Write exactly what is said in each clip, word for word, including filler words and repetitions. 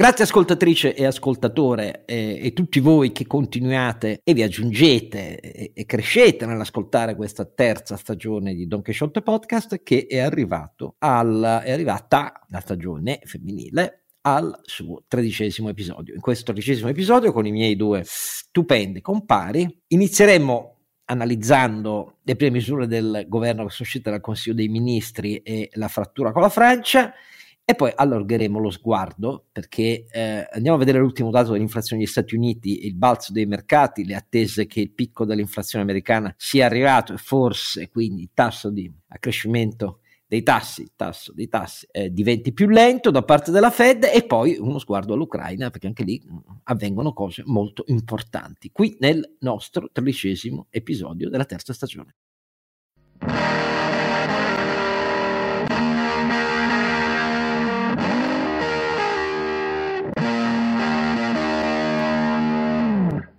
Grazie ascoltatrice e ascoltatore eh, e tutti voi che continuate e vi aggiungete e, e crescete nell'ascoltare questa terza stagione di Don Chisciotte Podcast, che è arrivato al, è arrivata la stagione femminile al suo tredicesimo episodio. In questo tredicesimo episodio, con i miei due stupendi compari, inizieremo analizzando le prime misure del governo che sono uscite dal Consiglio dei Ministri e la frattura con la Francia, e poi allargheremo lo sguardo perché eh, andiamo a vedere l'ultimo dato dell'inflazione degli Stati Uniti, il balzo dei mercati, le attese che il picco dell'inflazione americana sia arrivato e forse quindi il tasso di accrescimento dei tassi, il tasso dei tassi eh, diventi più lento da parte della Fed, e poi uno sguardo all'Ucraina perché anche lì avvengono cose molto importanti, qui nel nostro tredicesimo episodio della terza stagione.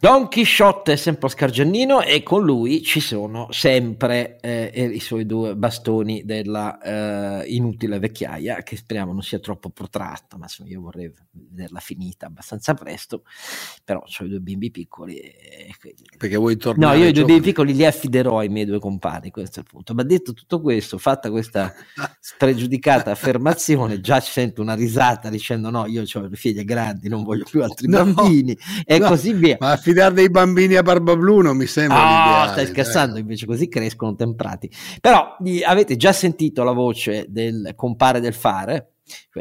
Don Chisciotte è sempre Oscar Giannino e con lui ci sono sempre eh, i suoi due bastoni della eh, inutile vecchiaia, che speriamo non sia troppo protratta, ma insomma io vorrei vederla finita abbastanza presto, però ho i due bimbi piccoli. E quindi... Perché vuoi tornare? No, io i due bimbi piccoli li affiderò ai miei due compagni, questo è il punto. Ma detto tutto questo, fatta questa spregiudicata affermazione, già ci sento una risata dicendo no, io ho le figlie grandi, non voglio più altri no, bambini no, e no, così via. Ma dare dei bambini a Barba Blu non mi sembra oh, l'ideale, stai scherzando, eh. Invece così crescono temprati. Però avete già sentito la voce del compare del fare,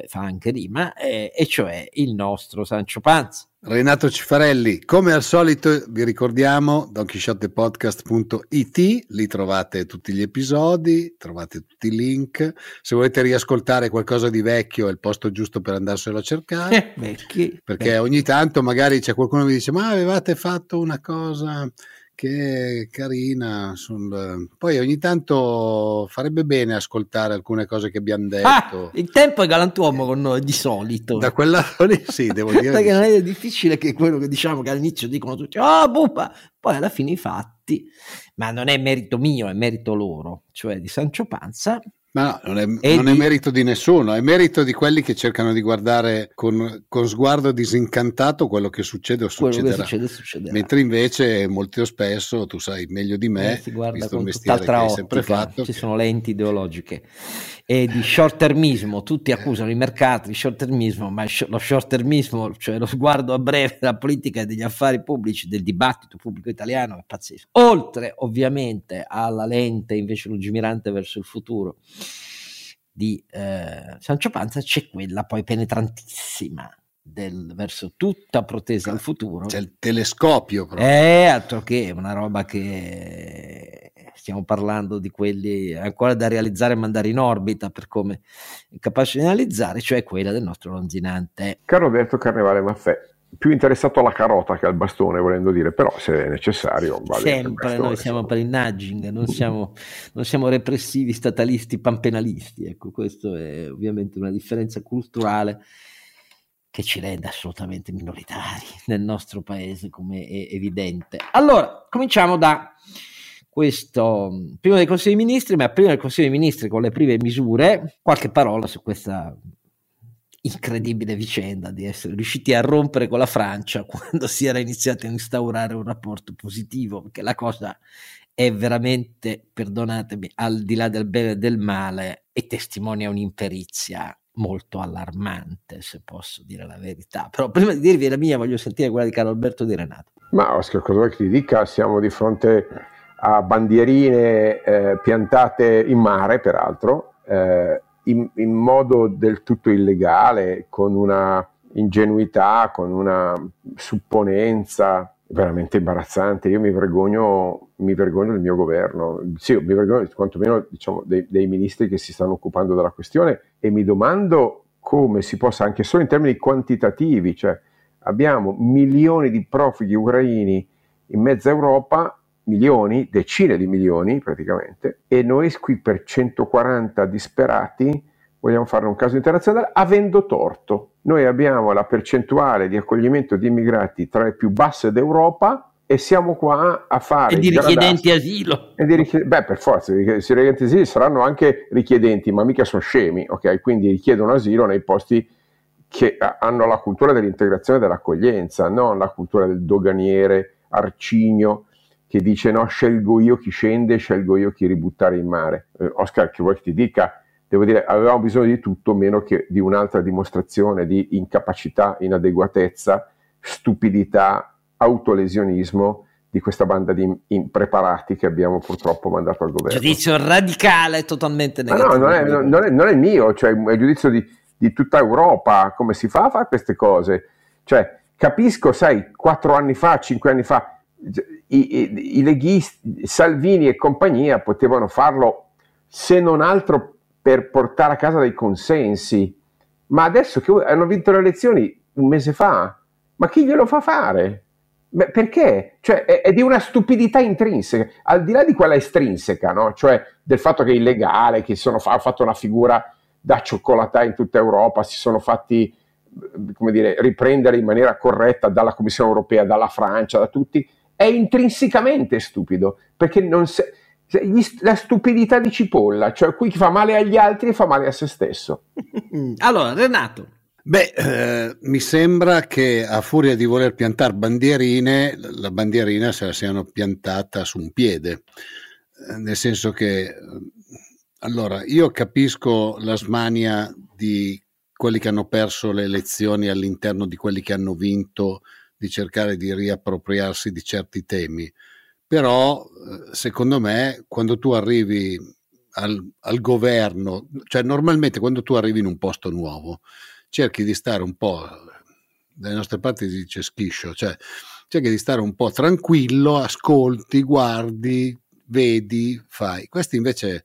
fa anche rima, eh, e cioè il nostro Sancho Panza. Renato Cifarelli, come al solito vi ricordiamo don chisciotte podcast punto it, lì trovate tutti gli episodi, trovate tutti i link, se volete riascoltare qualcosa di vecchio è il posto giusto per andarselo a cercare, eh, perché Beh. ogni tanto magari c'è qualcuno che vi dice ma avevate fatto una cosa che carina sul... poi ogni tanto farebbe bene ascoltare alcune cose che abbiamo detto. Ah, il tempo è galantuomo eh, con noi di solito, da quella sì devo dire perché non è difficile che quello che diciamo che all'inizio dicono tutti oh bupa, poi alla fine i fatti, ma non è merito mio, è merito loro, cioè di Sancho Panza. Ma no, non, è, non di... è merito di nessuno, è merito di quelli che cercano di guardare con, con sguardo disincantato quello che succede o succederà. Quello che succede, succederà. Mentre invece molto spesso, tu sai meglio di me, eh, si guarda visto con un mestiere che hai sempre fatto, ci che... sono lenti ideologiche e di short termismo, tutti accusano i mercati di short termismo, ma lo short termismo, cioè lo sguardo a breve della politica e degli affari pubblici, del dibattito pubblico italiano, è pazzesco. Oltre ovviamente alla lente invece lungimirante verso il futuro di eh, Sancho Panza, c'è quella poi penetrantissima del verso tutta protesa al futuro, c'è il telescopio proprio. È altro che una roba che stiamo parlando di quelli ancora da realizzare e mandare in orbita per come è capace di analizzare, cioè quella del nostro ronzinante Carlo Alberto Carnevale Maffé, più interessato alla carota che al bastone, volendo dire, però se è necessario vale sempre bastone, noi siamo per il nudging, non siamo, non siamo repressivi statalisti panpenalisti, ecco, questo è ovviamente una differenza culturale che ci rende assolutamente minoritari nel nostro paese, come è evidente. Allora cominciamo da questo prima del Consiglio dei Ministri, ma prima del Consiglio dei Ministri con le prime misure qualche parola su questa incredibile vicenda di essere riusciti a rompere con la Francia quando si era iniziato a instaurare un rapporto positivo, perché la cosa è veramente, perdonatemi, al di là del bene e del male, e testimonia un'imperizia molto allarmante, se posso dire la verità. Però prima di dirvi la mia voglio sentire quella di Carlo Alberto Di Renato. Ma Oscar, cosa vuoi che ti dica? Siamo di fronte a bandierine eh, piantate in mare, peraltro, eh, In, in modo del tutto illegale, con una ingenuità, con una supponenza veramente imbarazzante. Io mi vergogno, mi vergogno del mio governo, sì, mi vergogno quantomeno diciamo, dei, dei ministri che si stanno occupando della questione, e mi domando come si possa, anche solo in termini quantitativi, cioè abbiamo milioni di profughi ucraini in mezza Europa, milioni, decine di milioni praticamente, e noi qui per centoquaranta disperati vogliamo fare un caso internazionale avendo torto. Noi abbiamo la percentuale di accoglimento di immigrati tra le più basse d'Europa e siamo qua a fare... E di richiedenti asilo. E di richied- Beh, per forza, i richiedenti asilo saranno anche richiedenti, ma mica sono scemi, ok? Quindi richiedono asilo nei posti che hanno la cultura dell'integrazione e dell'accoglienza, non la cultura del doganiere arcigno che dice no, scelgo io chi scende, scelgo io chi ributtare in mare. Eh, Oscar, che vuoi che ti dica? Devo dire, avevamo bisogno di tutto meno che di un'altra dimostrazione di incapacità, inadeguatezza, stupidità, autolesionismo di questa banda di impreparati che abbiamo purtroppo mandato al governo. Giudizio radicale, totalmente negativo. Ah, no, non è, non, è, non è mio, cioè è il giudizio di, di tutta Europa. Come si fa a fare queste cose? Cioè, capisco, sai, quattro anni fa, cinque anni fa, i, i, i leghisti, Salvini e compagnia potevano farlo se non altro per portare a casa dei consensi, ma adesso che hanno vinto le elezioni un mese fa, ma chi glielo fa fare? Beh, perché? Cioè, è, è di una stupidità intrinseca, al di là di quella estrinseca, no? Cioè del fatto che è illegale, che sono fa- ha fatto una figura da cioccolata in tutta Europa, si sono fatti, come dire, riprendere in maniera corretta dalla Commissione Europea, dalla Francia, da tutti, è intrinsecamente stupido, perché non se- se gli st- la stupidità di Cipolla, cioè qui fa male agli altri e fa male a se stesso. Allora, Renato. Beh, eh, mi sembra che a furia di voler piantare bandierine, la bandierina se la siano piantata su un piede, eh, nel senso che, eh, allora, io capisco la smania di quelli che hanno perso le elezioni all'interno di quelli che hanno vinto, di cercare di riappropriarsi di certi temi, però, eh, secondo me, quando tu arrivi al, al governo, cioè normalmente quando tu arrivi in un posto nuovo, cerchi di stare un po', dalle nostre parti si dice schiscio, cioè cerchi di stare un po' tranquillo, ascolti, guardi, vedi, fai. Questi invece,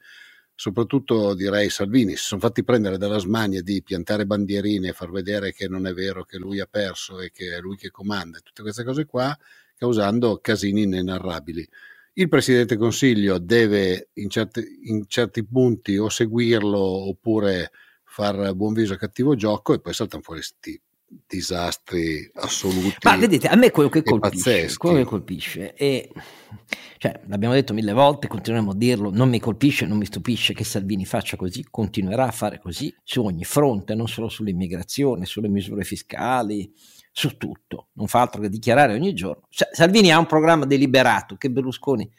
soprattutto direi Salvini, si sono fatti prendere dalla smania di piantare bandierine, far vedere che non è vero, che lui ha perso e che è lui che comanda, tutte queste cose qua, causando casini inenarrabili. Il Presidente del Consiglio deve in certi, in certi punti o seguirlo oppure far buon viso a cattivo gioco, e poi saltano fuori questi disastri assoluti. Ma vedete, a me quello che colpisce, quello che colpisce è, cioè, l'abbiamo detto mille volte, continuiamo a dirlo, non mi colpisce, non mi stupisce che Salvini faccia così, continuerà a fare così su ogni fronte, non solo sull'immigrazione, sulle misure fiscali, su tutto, non fa altro che dichiarare ogni giorno. Cioè, Salvini ha un programma deliberato che Berlusconi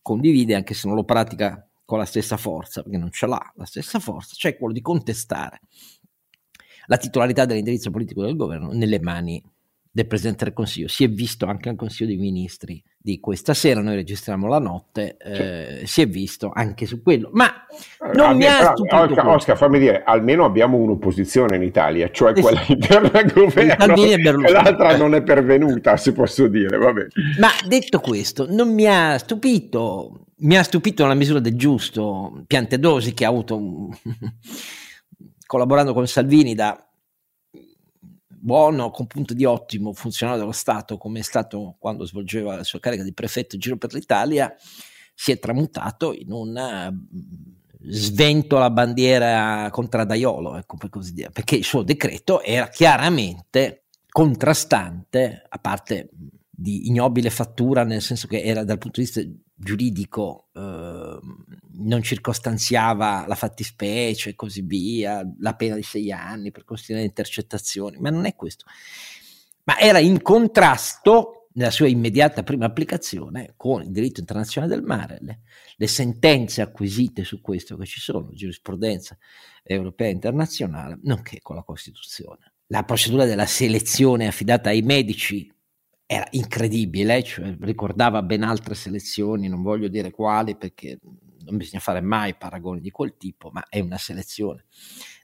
condivide, anche se non lo pratica con la stessa forza, perché non ce l'ha la stessa forza, cioè quello di contestare la titolarità dell'indirizzo politico del governo nelle mani del Presidente del Consiglio. Si è visto anche al Consiglio dei Ministri di questa sera, noi registriamo la notte, eh, sì. Si è visto anche su quello, ma non almeno, mi ha però, Oscar, Oscar, fammi dire, almeno abbiamo un'opposizione in Italia, cioè esatto, quella interna al governo, e l'altra non è pervenuta, se posso dire, vabbè. Ma detto questo, non mi ha stupito, mi ha stupito nella misura del giusto Piantedosi, che ha avuto un collaborando con Salvini da buono, con punto di ottimo funzionario dello Stato, come è stato quando svolgeva la sua carica di prefetto in giro per l'Italia, si è tramutato in un sventola bandiera contro Daiolo, ecco, per così dire, perché il suo decreto era chiaramente contrastante, a parte di ignobile fattura, nel senso che era dal punto di vista giuridico, eh, non circostanziava la fattispecie e così via, la pena di sei anni per considerare intercettazioni, ma non è questo, ma era in contrasto nella sua immediata prima applicazione con il diritto internazionale del mare, le, le sentenze acquisite su questo che ci sono, giurisprudenza europea e internazionale, nonché con la Costituzione. La procedura della selezione affidata ai medici era incredibile, cioè ricordava ben altre selezioni, non voglio dire quali perché non bisogna fare mai paragoni di quel tipo, ma è una selezione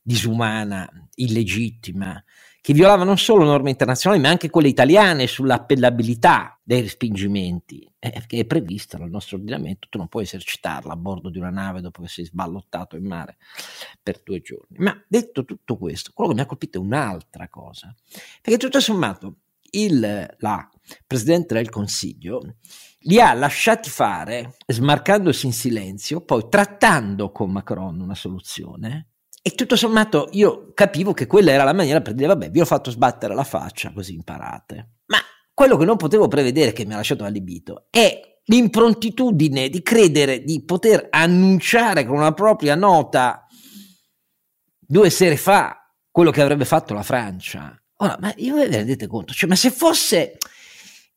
disumana, illegittima, che violava non solo norme internazionali ma anche quelle italiane sull'appellabilità dei respingimenti, eh, che è prevista nel nostro ordinamento, tu non puoi esercitarla a bordo di una nave dopo che sei sballottato in mare per due giorni. Ma detto tutto questo, quello che mi ha colpito è un'altra cosa, perché tutto sommato il la Presidente del Consiglio li ha lasciati fare, smarcandosi in silenzio, poi trattando con Macron una soluzione, e tutto sommato io capivo che quella era la maniera per dire vabbè, vi ho fatto sbattere la faccia così imparate, ma quello che non potevo prevedere, che mi ha lasciato allibito, è l'improntitudine di credere di poter annunciare con una propria nota due sere fa quello che avrebbe fatto la Francia. Ora, ma io ve ne rendete conto? Cioè, ma se fosse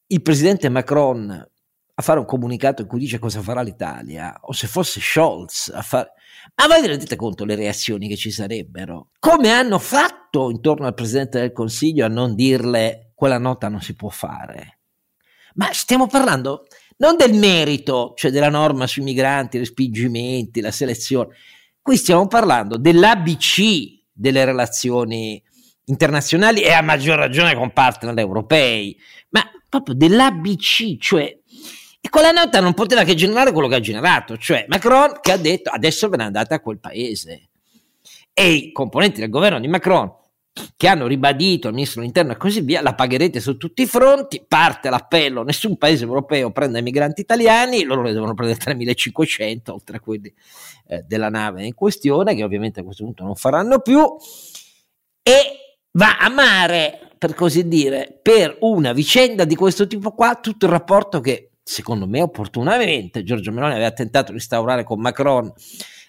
il presidente Macron a fare un comunicato in cui dice cosa farà l'Italia, o se fosse Scholz a fare... Ma voi vi rendete conto le reazioni che ci sarebbero? Come hanno fatto intorno al presidente del Consiglio a non dirle quella nota non si può fare? Ma stiamo parlando non del merito, cioè della norma sui migranti, i respingimenti, la selezione. Qui stiamo parlando dell'a bi ci delle relazioni internazionali e a maggior ragione con partner europei, ma proprio dell'a bi ci, cioè... E quella nota non poteva che generare quello che ha generato, cioè Macron che ha detto adesso ve ne andate a quel paese, e i componenti del governo di Macron che hanno ribadito al ministro dell'interno e così via, la pagherete su tutti i fronti, parte l'appello, nessun paese europeo prende i migranti italiani, loro ne devono prendere tremilacinquecento oltre a quelli eh, della nave in questione, che ovviamente a questo punto non faranno più, e va a mare, per così dire, per una vicenda di questo tipo qua tutto il rapporto che secondo me opportunamente Giorgia Meloni aveva tentato di instaurare con Macron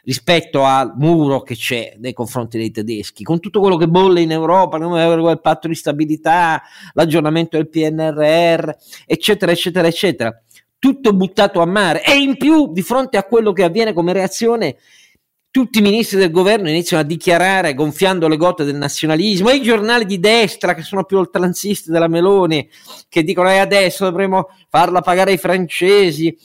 rispetto al muro che c'è nei confronti dei tedeschi, con tutto quello che bolle in Europa, il patto di stabilità, l'aggiornamento del P N R R, eccetera, eccetera, eccetera, tutto buttato a mare. E in più, di fronte a quello che avviene come reazione, tutti i ministri del governo iniziano a dichiarare, gonfiando le gote del nazionalismo, e i giornali di destra, che sono più oltranzisti della Meloni, che dicono eh, adesso dovremo farla pagare ai francesi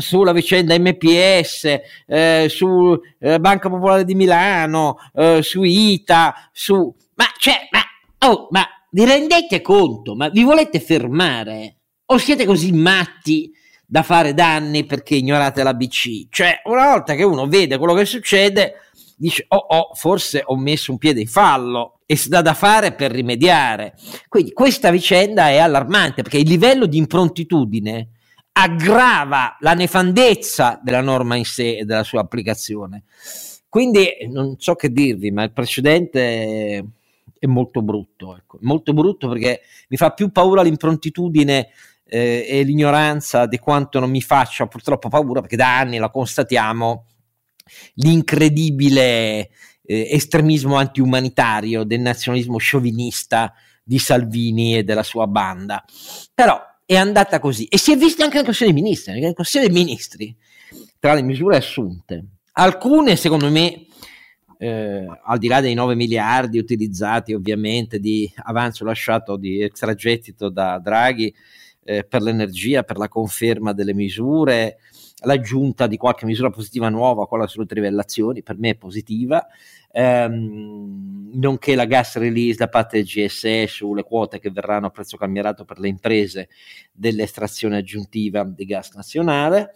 sulla vicenda M P S, eh, su eh, Banca Popolare di Milano, eh, su ITA, su... Ma, cioè, ma, oh, ma vi rendete conto? Ma vi volete fermare? O siete così matti da fare danni perché ignorate l'A B C? Cioè, una volta che uno vede quello che succede, dice oh oh, forse ho messo un piede in fallo, e si dà da fare per rimediare. Quindi questa vicenda è allarmante, perché il livello di improntitudine aggrava la nefandezza della norma in sé e della sua applicazione. Quindi non so che dirvi, ma il precedente è molto brutto, ecco. Molto brutto, perché mi fa più paura l'improntitudine e l'ignoranza di quanto non mi faccia purtroppo paura, perché da anni la constatiamo, l'incredibile eh, estremismo antiumanitario del nazionalismo sciovinista di Salvini e della sua banda. Però è andata così, e si è vista anche nel Consiglio dei Ministri, nel Consiglio dei Ministri tra le misure assunte, alcune secondo me Eh, al di là dei nove miliardi utilizzati ovviamente di avanzo lasciato di extragettito da Draghi eh, per l'energia, per la conferma delle misure, l'aggiunta di qualche misura positiva nuova, quella sulle trivellazioni, per me è positiva, ehm, nonché la gas release da parte del G S E sulle quote che verranno a prezzo calmierato per le imprese dell'estrazione aggiuntiva di gas nazionale.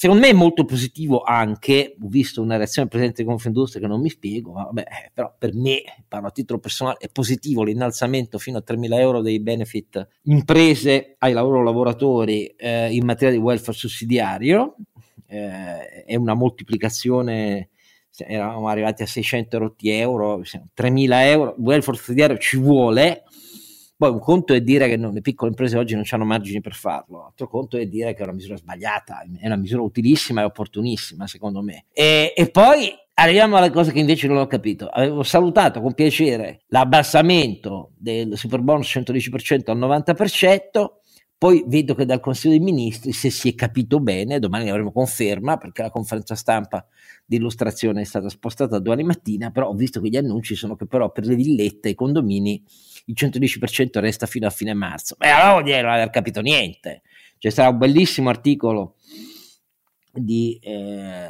Secondo me è molto positivo anche, ho visto una reazione del presidente di Confindustria che non mi spiego, ma vabbè, però per me, parlo a titolo personale, è positivo l'innalzamento fino a tremila euro dei benefit imprese ai loro lavoratori eh, in materia di welfare sussidiario, eh, è una moltiplicazione, eravamo arrivati a seicento euro, tremila euro, welfare sussidiario ci vuole. Poi un conto è dire che non, le piccole imprese oggi non hanno margini per farlo, altro conto è dire che è una misura sbagliata, è una misura utilissima e opportunissima secondo me. E, e poi arriviamo alla cosa che invece non ho capito. Avevo salutato con piacere l'abbassamento del superbonus centodieci per cento al novanta per cento, poi vedo che dal Consiglio dei Ministri, se si è capito bene, domani ne avremo conferma perché la conferenza stampa di illustrazione è stata spostata a domani mattina, però ho visto che gli annunci sono che però per le villette e i condomini il centodieci per cento resta fino a fine marzo. Beh, allora direi non aver capito niente. C'è sarà un bellissimo articolo di eh,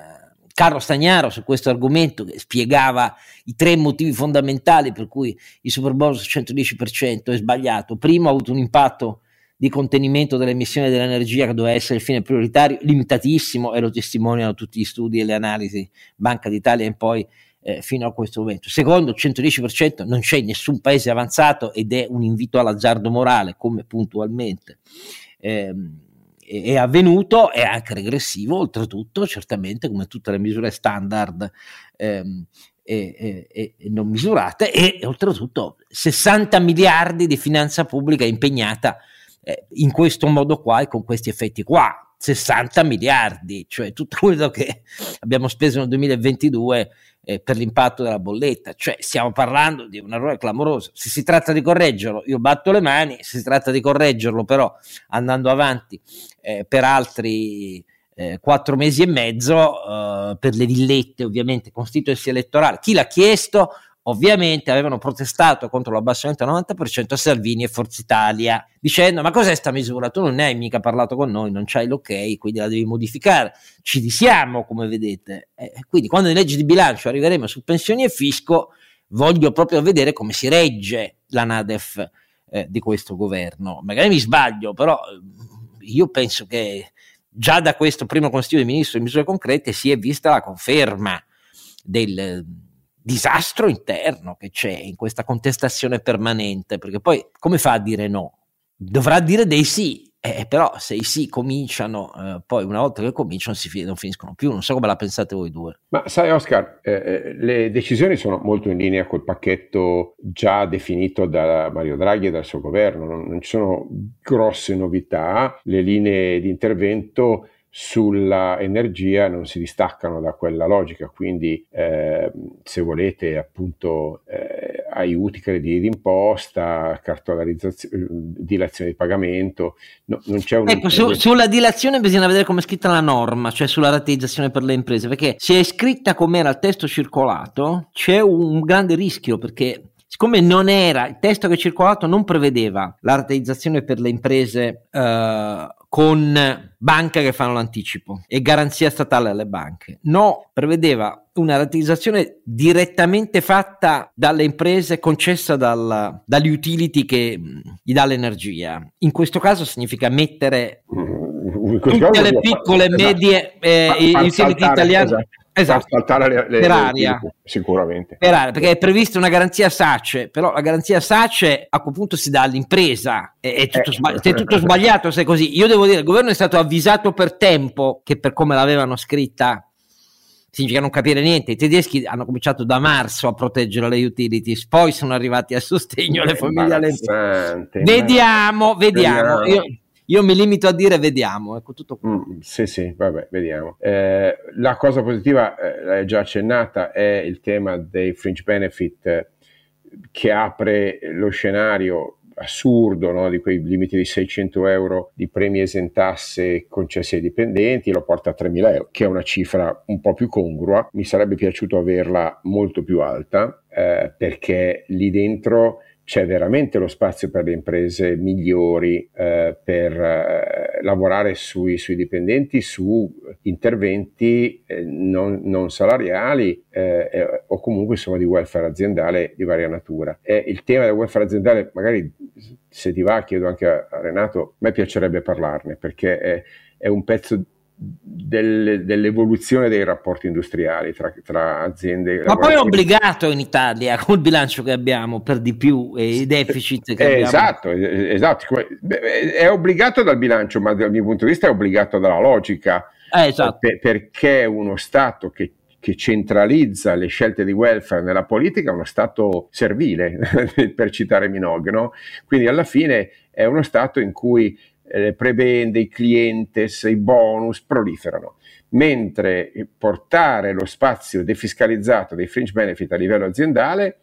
Carlo Stagnaro su questo argomento, che spiegava i tre motivi fondamentali per cui il superbonus centodieci per cento è sbagliato. Primo, ha avuto un impatto di contenimento dell'emissione dell'energia che doveva essere il fine prioritario, limitatissimo, e lo testimoniano tutti gli studi e le analisi Banca d'Italia in poi eh, fino a questo momento. Secondo, il centodieci per cento non c'è in nessun paese avanzato ed è un invito all'azzardo morale, come puntualmente eh, è avvenuto, è anche regressivo oltretutto, certamente, come tutte le misure standard eh, E, e, e non misurate, e oltretutto sessanta miliardi di finanza pubblica impegnata in questo modo qua e con questi effetti qua. sessanta miliardi, cioè tutto quello che abbiamo speso nel duemilaventidue eh, per l'impatto della bolletta, cioè stiamo parlando di un errore clamoroso. Se si tratta di correggerlo io batto le mani, se si tratta di correggerlo però andando avanti eh, per altri eh, quattro mesi e mezzo eh, per le villette ovviamente, constituency elettorale, chi l'ha chiesto? Ovviamente avevano protestato contro l'abbassamento al novanta per cento Salvini e Forza Italia, dicendo ma cos'è sta misura? Tu non ne hai mica parlato con noi, non c'hai l'ok, quindi la devi modificare. Ci disiamo, come vedete. Eh, quindi quando in legge di bilancio arriveremo su pensioni e fisco, voglio proprio vedere come si regge la NADEF eh, di questo governo. Magari mi sbaglio, però io penso che già da questo primo Consiglio dei Ministri di misure concrete si è vista la conferma del disastro interno che c'è in questa contestazione permanente, perché poi come fa a dire no? Dovrà dire dei sì, eh, però se i sì cominciano, eh, poi una volta che cominciano si fin- non finiscono più. Non so come la pensate voi due. Ma sai Oscar, eh, le decisioni sono molto in linea col pacchetto già definito da Mario Draghi e dal suo governo, non, non ci sono grosse novità, le linee di intervento sulla energia non si distaccano da quella logica, quindi eh, se volete appunto eh, aiuti, crediti d'imposta, cartolarizzazione, dilazione di pagamento, no, non c'è un ecco su, sulla dilazione bisogna vedere come è scritta la norma, cioè sulla rateizzazione per le imprese, perché se è scritta come era il testo circolato c'è un grande rischio, perché siccome non era, il testo che è circolato non prevedeva la rateizzazione per le imprese eh, con banche che fanno l'anticipo e garanzia statale alle banche, no, prevedeva una rateizzazione direttamente fatta dalle imprese, concessa dal, dagli utility che gli dà l'energia. In questo caso significa mettere mm, tutte le piccole e medie eh, ma, utility saltare, italiane esatto. Esatto. Saltare le, le, per aria, le, sicuramente per aria, perché è prevista una garanzia SACE, però la garanzia SACE a quel punto si dà all'impresa, è, è, tutto, eh. sbag- è tutto sbagliato se è così. Io devo dire, il governo è stato avvisato per tempo, che per come l'avevano scritta significa non capire niente. I tedeschi hanno cominciato da marzo a proteggere le utilities, poi sono arrivati a sostegno alle famiglie alle... vediamo, vediamo, vediamo. Io... Io mi limito a dire vediamo, ecco tutto qui. Mm, sì, sì, vabbè, vediamo. Eh, la cosa positiva, eh, l'hai già accennata, è il tema dei fringe benefit eh, che apre lo scenario assurdo, no? Di quei limiti di seicento euro di premi esentasse concessi ai dipendenti, lo porta a tremila euro, che è una cifra un po' più congrua. Mi sarebbe piaciuto averla molto più alta, eh, perché lì dentro c'è veramente lo spazio per le imprese migliori eh, per eh, lavorare sui, sui dipendenti, su interventi eh, non, non salariali eh, eh, o comunque insomma di welfare aziendale di varia natura. E il tema del welfare aziendale, magari se ti va chiedo anche a, a Renato, a me piacerebbe parlarne perché è, è un pezzo Del, dell'evoluzione dei rapporti industriali tra, tra aziende. Ma poi è obbligato in Italia col bilancio che abbiamo per di più e i deficit che eh, abbiamo. Esatto, esatto. È obbligato dal bilancio, ma dal mio punto di vista è obbligato dalla logica. Eh, esatto. per, perché uno Stato che che centralizza le scelte di welfare nella politica è uno Stato servile, per citare Minogue, no? Quindi alla fine è uno Stato in cui le prebende, i clientes, i bonus proliferano, mentre portare lo spazio defiscalizzato dei fringe benefit a livello aziendale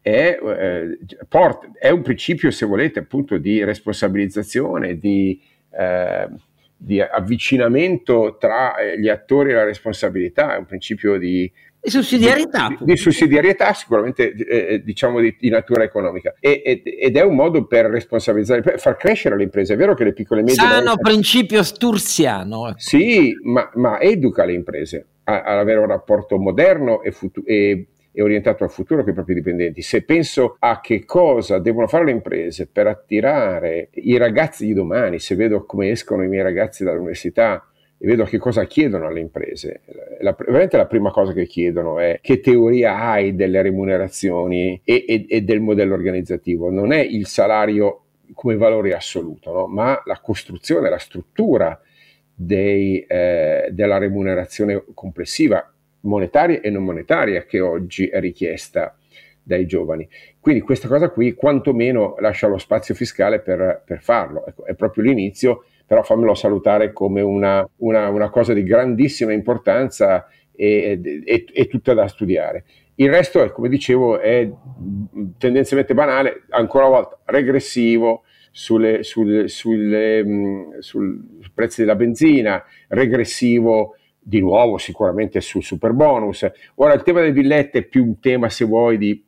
è, eh, port- è un principio, se volete, appunto di responsabilizzazione, di, eh, di avvicinamento tra gli attori e la responsabilità, è un principio di Di sussidiarietà, di, di sussidiarietà sicuramente eh, diciamo di, di natura economica e, ed, ed è un modo per responsabilizzare, per far crescere le imprese. È vero che le piccole e medie sano non... principio sturziano, ecco. Sì, ma, ma educa le imprese ad avere un rapporto moderno e, futu- e, e orientato al futuro con i propri dipendenti. Se penso a che cosa devono fare le imprese per attirare i ragazzi di domani, se vedo come escono i miei ragazzi dall'università e vedo che cosa chiedono alle imprese, la, veramente la prima cosa che chiedono è che teoria hai delle remunerazioni e, e, e del modello organizzativo. Non è il salario come valore assoluto, no? Ma la costruzione, la struttura dei, eh, della remunerazione complessiva, monetaria e non monetaria, che oggi è richiesta dai giovani. Quindi questa cosa qui quantomeno lascia lo spazio fiscale per, per farlo. Ecco, è proprio l'inizio, però fammelo salutare come una, una, una cosa di grandissima importanza e, e, e tutta da studiare. Il resto, è, come dicevo, è tendenzialmente banale, ancora una volta regressivo sulle, sulle, sulle, sul prezzo della benzina, regressivo di nuovo sicuramente sul super bonus. Ora il tema delle villette è più un tema, se vuoi, di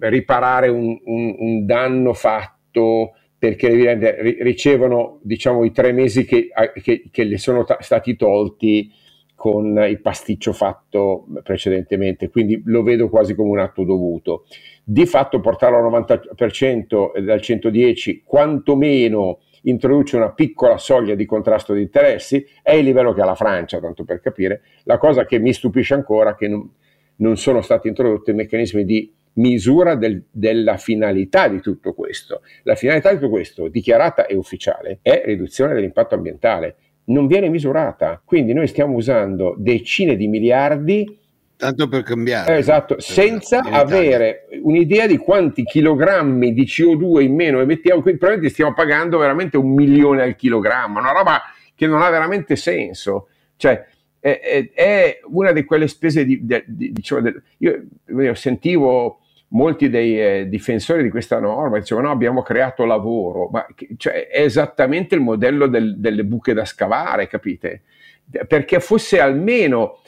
riparare un, un, un danno fatto perché le villette ricevono, diciamo, i tre mesi che, che, che le sono t- stati tolti con il pasticcio fatto precedentemente, quindi lo vedo quasi come un atto dovuto. Di fatto portarlo al novanta per cento dal centodieci quantomeno introduce una piccola soglia di contrasto di interessi, è il livello che ha la Francia, tanto per capire. La cosa che mi stupisce ancora è che non, non sono stati introdotti meccanismi di misura del, della finalità di tutto questo. La finalità di tutto questo, dichiarata e ufficiale, è riduzione dell'impatto ambientale. Non viene misurata, quindi noi stiamo usando decine di miliardi tanto per cambiare, eh, esatto, per senza avere un'idea di quanti chilogrammi di C O due in meno emettiamo, quindi probabilmente stiamo pagando veramente un milione al chilogrammo, una roba che non ha veramente senso, cioè è, è, è una di quelle spese di, di, di, diciamo, del, io, io sentivo molti dei eh, difensori di questa norma dicevano no, abbiamo creato lavoro, ma che, cioè, è esattamente il modello del, delle buche da scavare, capite? Perché fosse almeno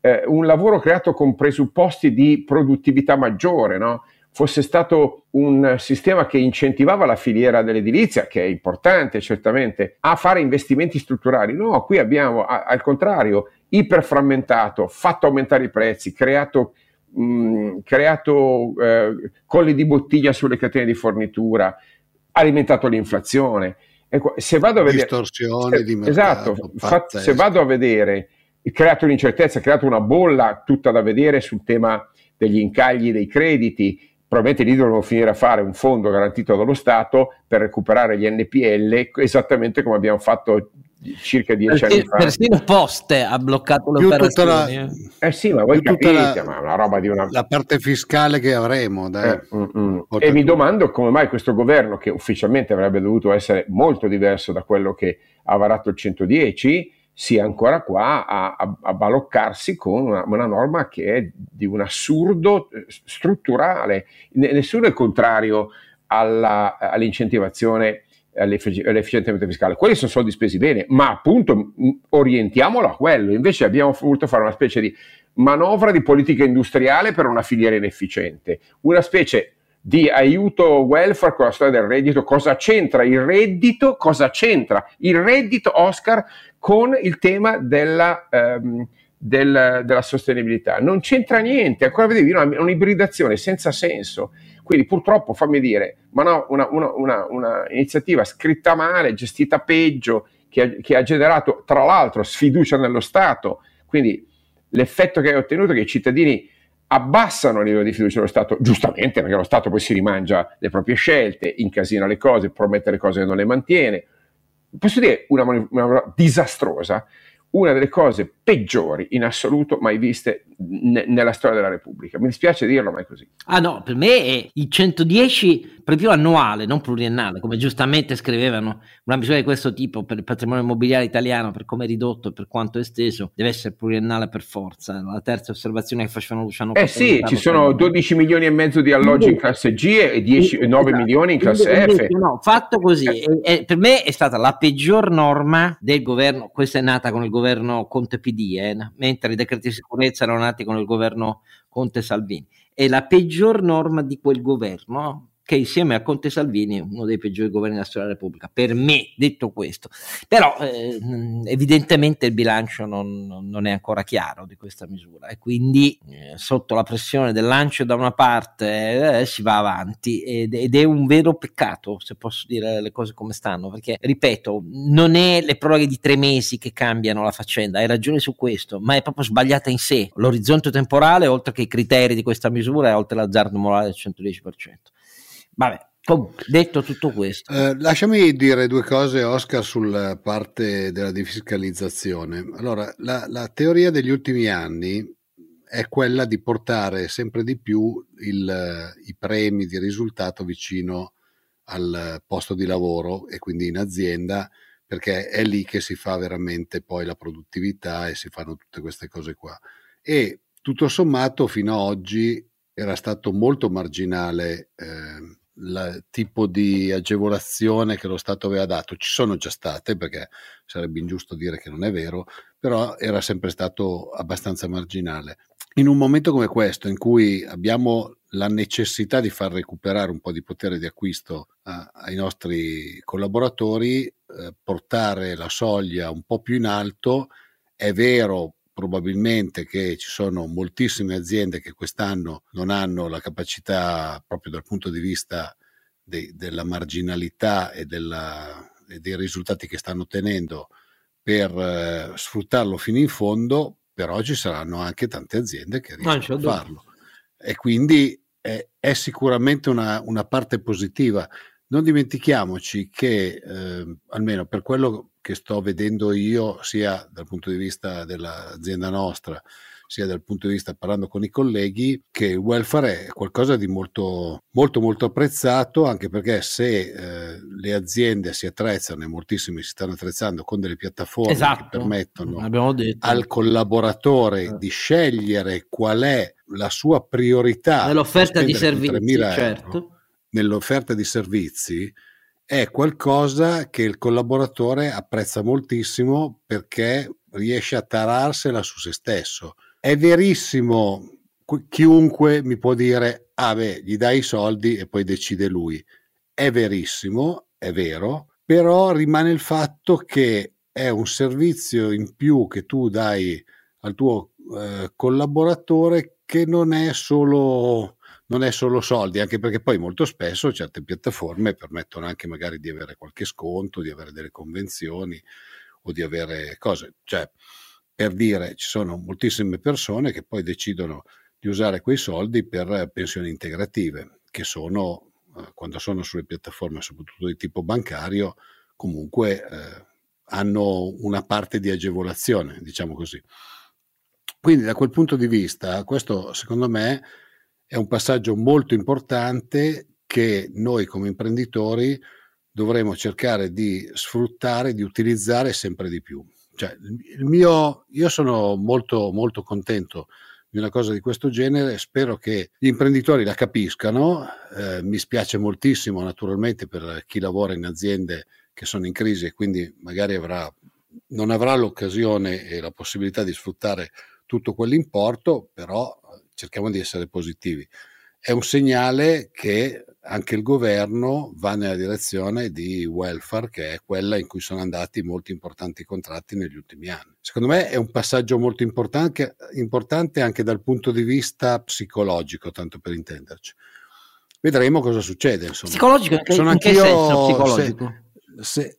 eh, un lavoro creato con presupposti di produttività maggiore, no? Fosse stato un sistema che incentivava la filiera dell'edilizia, che è importante certamente, a fare investimenti strutturali. No, qui abbiamo a, al contrario iperframmentato, fatto aumentare i prezzi, creato Mh, creato eh, colli di bottiglia sulle catene di fornitura, alimentato l'inflazione. Ecco, se vado a vedere distorsione se, di mercato, esatto, fatto, se vado a vedere, creato un'incertezza, creato una bolla tutta da vedere sul tema degli incagli dei crediti. Probabilmente lì dovremmo finire a fare un fondo garantito dallo Stato per recuperare gli N P L, esattamente come abbiamo fatto circa dieci anni fa. Persino Poste ha bloccato le più operazioni. La, eh sì, ma voi capite, la, ma una roba di una... La parte fiscale che avremo. Dai. Eh, mm, mm. E mi domando come mai questo governo, che ufficialmente avrebbe dovuto essere molto diverso da quello che ha varato il centodieci, sia ancora qua a, a, a baloccarsi con una, una norma che è di un assurdo strutturale. Nessuno è contrario alla, all'incentivazione all'efficientamento fiscale, quelli sono soldi spesi bene, ma appunto orientiamolo a quello. Invece abbiamo voluto fare una specie di manovra di politica industriale per una filiera inefficiente, una specie di aiuto welfare con la storia del reddito. Cosa c'entra il reddito? Cosa c'entra il reddito, Oscar, con il tema della, ehm, della, della sostenibilità? Non c'entra niente, ancora vedevi una, un'ibridazione senza senso. Quindi purtroppo, fammi dire, ma no, una, una, una, una iniziativa scritta male, gestita peggio, che, che ha generato tra l'altro sfiducia nello Stato. Quindi l'effetto che hai ottenuto è che i cittadini abbassano il livello di fiducia dello Stato, giustamente, perché lo Stato poi si rimangia le proprie scelte, incasina le cose, promette le cose che non le mantiene. Posso dire una manovra disastrosa, una delle cose peggiori in assoluto mai viste ne- nella storia della Repubblica. Mi dispiace dirlo, ma è così. Ah no, per me è il centodieci preventivo annuale, non pluriennale, come giustamente scrivevano. Una misura di questo tipo per il patrimonio immobiliare italiano, per come è ridotto e per quanto è esteso, deve essere pluriennale per forza. La terza osservazione che facevano Luciano. Eh sì, ci sono dodici milioni e mezzo di alloggi in classe G e dieci, nove milioni in classe F. No, fatto così, eh. è, è, per me è stata la peggior norma del governo. Questa è nata con il governo Conte P D, eh, mentre i decreti di sicurezza erano nati con il governo Conte Salvini. È la peggior norma di quel governo, che insieme a Conte Salvini è uno dei peggiori governi della storia della Repubblica, per me, detto questo. Però eh, evidentemente il bilancio non, non è ancora chiaro di questa misura e quindi eh, sotto la pressione del lancio da una parte eh, si va avanti ed, ed è un vero peccato, se posso dire le cose come stanno, perché, ripeto, non è le proroghe di tre mesi che cambiano la faccenda, hai ragione su questo, ma è proprio sbagliata in sé, l'orizzonte temporale, oltre che i criteri di questa misura e oltre l'azzardo morale del centodieci per cento. Vabbè, detto tutto questo. Eh, lasciami dire due cose, Oscar, sulla parte della defiscalizzazione. Allora, la, la teoria degli ultimi anni è quella di portare sempre di più il, i premi di risultato vicino al posto di lavoro e quindi in azienda, perché è lì che si fa veramente poi la produttività e si fanno tutte queste cose qua. E tutto sommato fino a oggi era stato molto marginale eh, il tipo di agevolazione che lo Stato aveva dato. Ci sono già state, perché sarebbe ingiusto dire che non è vero, però era sempre stato abbastanza marginale. In un momento come questo, in cui abbiamo la necessità di far recuperare un po' di potere di acquisto a, ai nostri collaboratori, eh, portare la soglia un po' più in alto. È vero probabilmente che ci sono moltissime aziende che quest'anno non hanno la capacità, proprio dal punto di vista de, della marginalità e, della, e dei risultati che stanno ottenendo, per eh, sfruttarlo fino in fondo, però ci saranno anche tante aziende che riescono a farlo. E quindi è, è sicuramente una, una parte positiva. Non dimentichiamoci che, eh, almeno per quello che sto vedendo io, sia dal punto di vista dell'azienda nostra, sia dal punto di vista parlando con i colleghi, che il welfare è qualcosa di molto, molto, molto apprezzato, anche perché se eh, le aziende si attrezzano, e moltissimi si stanno attrezzando, con delle piattaforme, esatto, che permettono al collaboratore eh. di scegliere qual è la sua priorità nell'offerta di servizi, certo. Euro, nell'offerta di servizi, è qualcosa che il collaboratore apprezza moltissimo, perché riesce a tararsela su se stesso. È verissimo, chiunque mi può dire: ah beh, gli dai i soldi e poi decide lui. È verissimo, è vero, però rimane il fatto che è un servizio in più che tu dai al tuo eh, collaboratore, che non è solo... non è solo soldi, anche perché poi molto spesso certe piattaforme permettono anche magari di avere qualche sconto, di avere delle convenzioni o di avere cose. Cioè, per dire, ci sono moltissime persone che poi decidono di usare quei soldi per pensioni integrative, che sono, quando sono sulle piattaforme soprattutto di tipo bancario, comunque eh, hanno una parte di agevolazione, diciamo così. Quindi da quel punto di vista, questo secondo me è un passaggio molto importante, che noi come imprenditori dovremo cercare di sfruttare, di utilizzare sempre di più. Cioè, il mio, io sono molto, molto contento di una cosa di questo genere, spero che gli imprenditori la capiscano. Eh, mi spiace moltissimo naturalmente per chi lavora in aziende che sono in crisi e quindi magari avrà, non avrà l'occasione e la possibilità di sfruttare tutto quell'importo, però cerchiamo di essere positivi. È un segnale che anche il governo va nella direzione di welfare, che è quella in cui sono andati molti importanti contratti negli ultimi anni. Secondo me è un passaggio molto importante, importante anche dal punto di vista psicologico, tanto per intenderci. Vedremo cosa succede. Insomma. Psicologico? Sono in che senso psicologico? Se, se,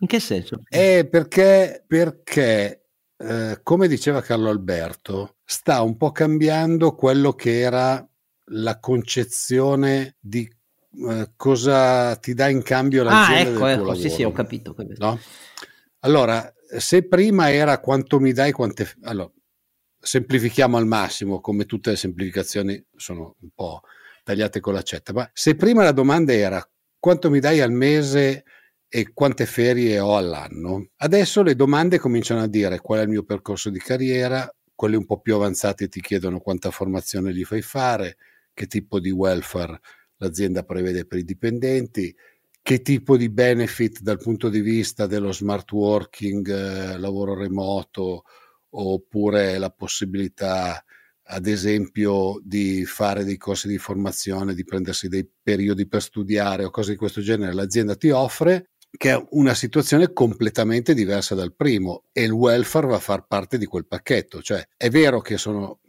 in che senso? È perché... perché Eh, come diceva Carlo Alberto, sta un po' cambiando quello che era la concezione di eh, cosa ti dà in cambio l'azienda ah, ecco, del ecco, tuo sì, lavoro. Sì, ho capito. No? Allora, se prima era quanto mi dai, quante... Allora, semplifichiamo al massimo, come tutte le semplificazioni sono un po' tagliate con l'accetta, ma se prima la domanda era quanto mi dai al mese e quante ferie ho all'anno, adesso le domande cominciano a dire qual è il mio percorso di carriera, quelli un po' più avanzati ti chiedono quanta formazione gli fai fare, che tipo di welfare l'azienda prevede per i dipendenti, che tipo di benefit dal punto di vista dello smart working, eh, lavoro remoto, oppure la possibilità ad esempio di fare dei corsi di formazione, di prendersi dei periodi per studiare o cose di questo genere l'azienda ti offre, che è una situazione completamente diversa dal primo, e il welfare va a far parte di quel pacchetto. Cioè, è vero che sono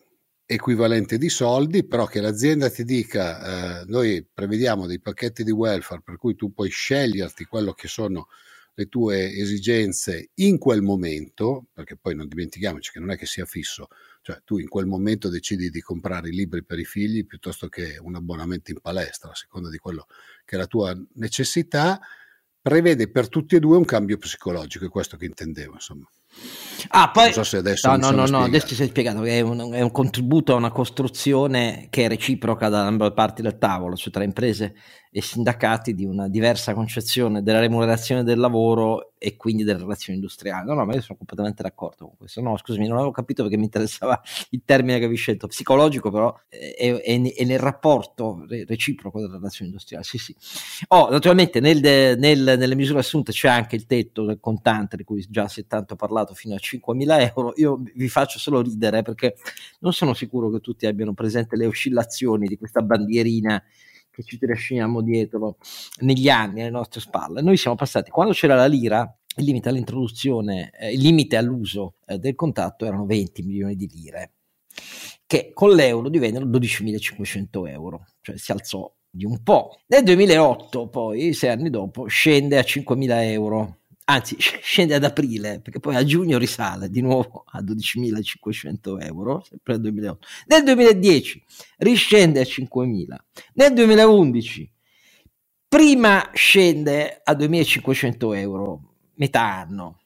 equivalenti di soldi, però che l'azienda ti dica eh, noi prevediamo dei pacchetti di welfare per cui tu puoi sceglierti quello che sono le tue esigenze in quel momento, perché poi non dimentichiamoci che non è che sia fisso, cioè tu in quel momento decidi di comprare i libri per i figli piuttosto che un abbonamento in palestra, a seconda di quello che è la tua necessità, prevede per tutti e due un cambio psicologico, è questo che intendevo, insomma. Ah, poi, non so se adesso no, no, no, no, adesso ti sei spiegato, è un, è un contributo a una costruzione che è reciproca da ambe le parti del tavolo, cioè tra imprese e sindacati di una diversa concezione della remunerazione del lavoro e quindi delle relazioni industriali. No, no, ma io sono completamente d'accordo con questo. No, scusami, non avevo capito perché mi interessava il termine che avevi scelto, psicologico, però è, è, è nel rapporto reciproco delle relazioni industriali. Sì, sì. Oh, naturalmente nel de, nel, nelle misure assunte c'è anche il tetto del contante, di cui già si è tanto parlato, fino a cinquemila euro. Io vi faccio solo ridere perché non sono sicuro che tutti abbiano presente le oscillazioni di questa bandierina che ci trasciniamo dietro negli anni, alle nostre spalle. Noi siamo passati, quando c'era la lira, il limite all'introduzione, eh, il limite all'uso eh, del contatto erano venti milioni di lire, che con l'euro divennero dodicimilacinquecento euro, cioè si alzò di un po'. Nel duemilaotto, poi, sei anni dopo, scende a cinquemila euro, anzi scende ad aprile, perché poi a giugno risale di nuovo a dodicimilacinquecento euro, sempre nel duemilaotto. Nel duemiladieci riscende a cinquemila, nel duemilaundici prima scende a duemilacinquecento euro, metà anno,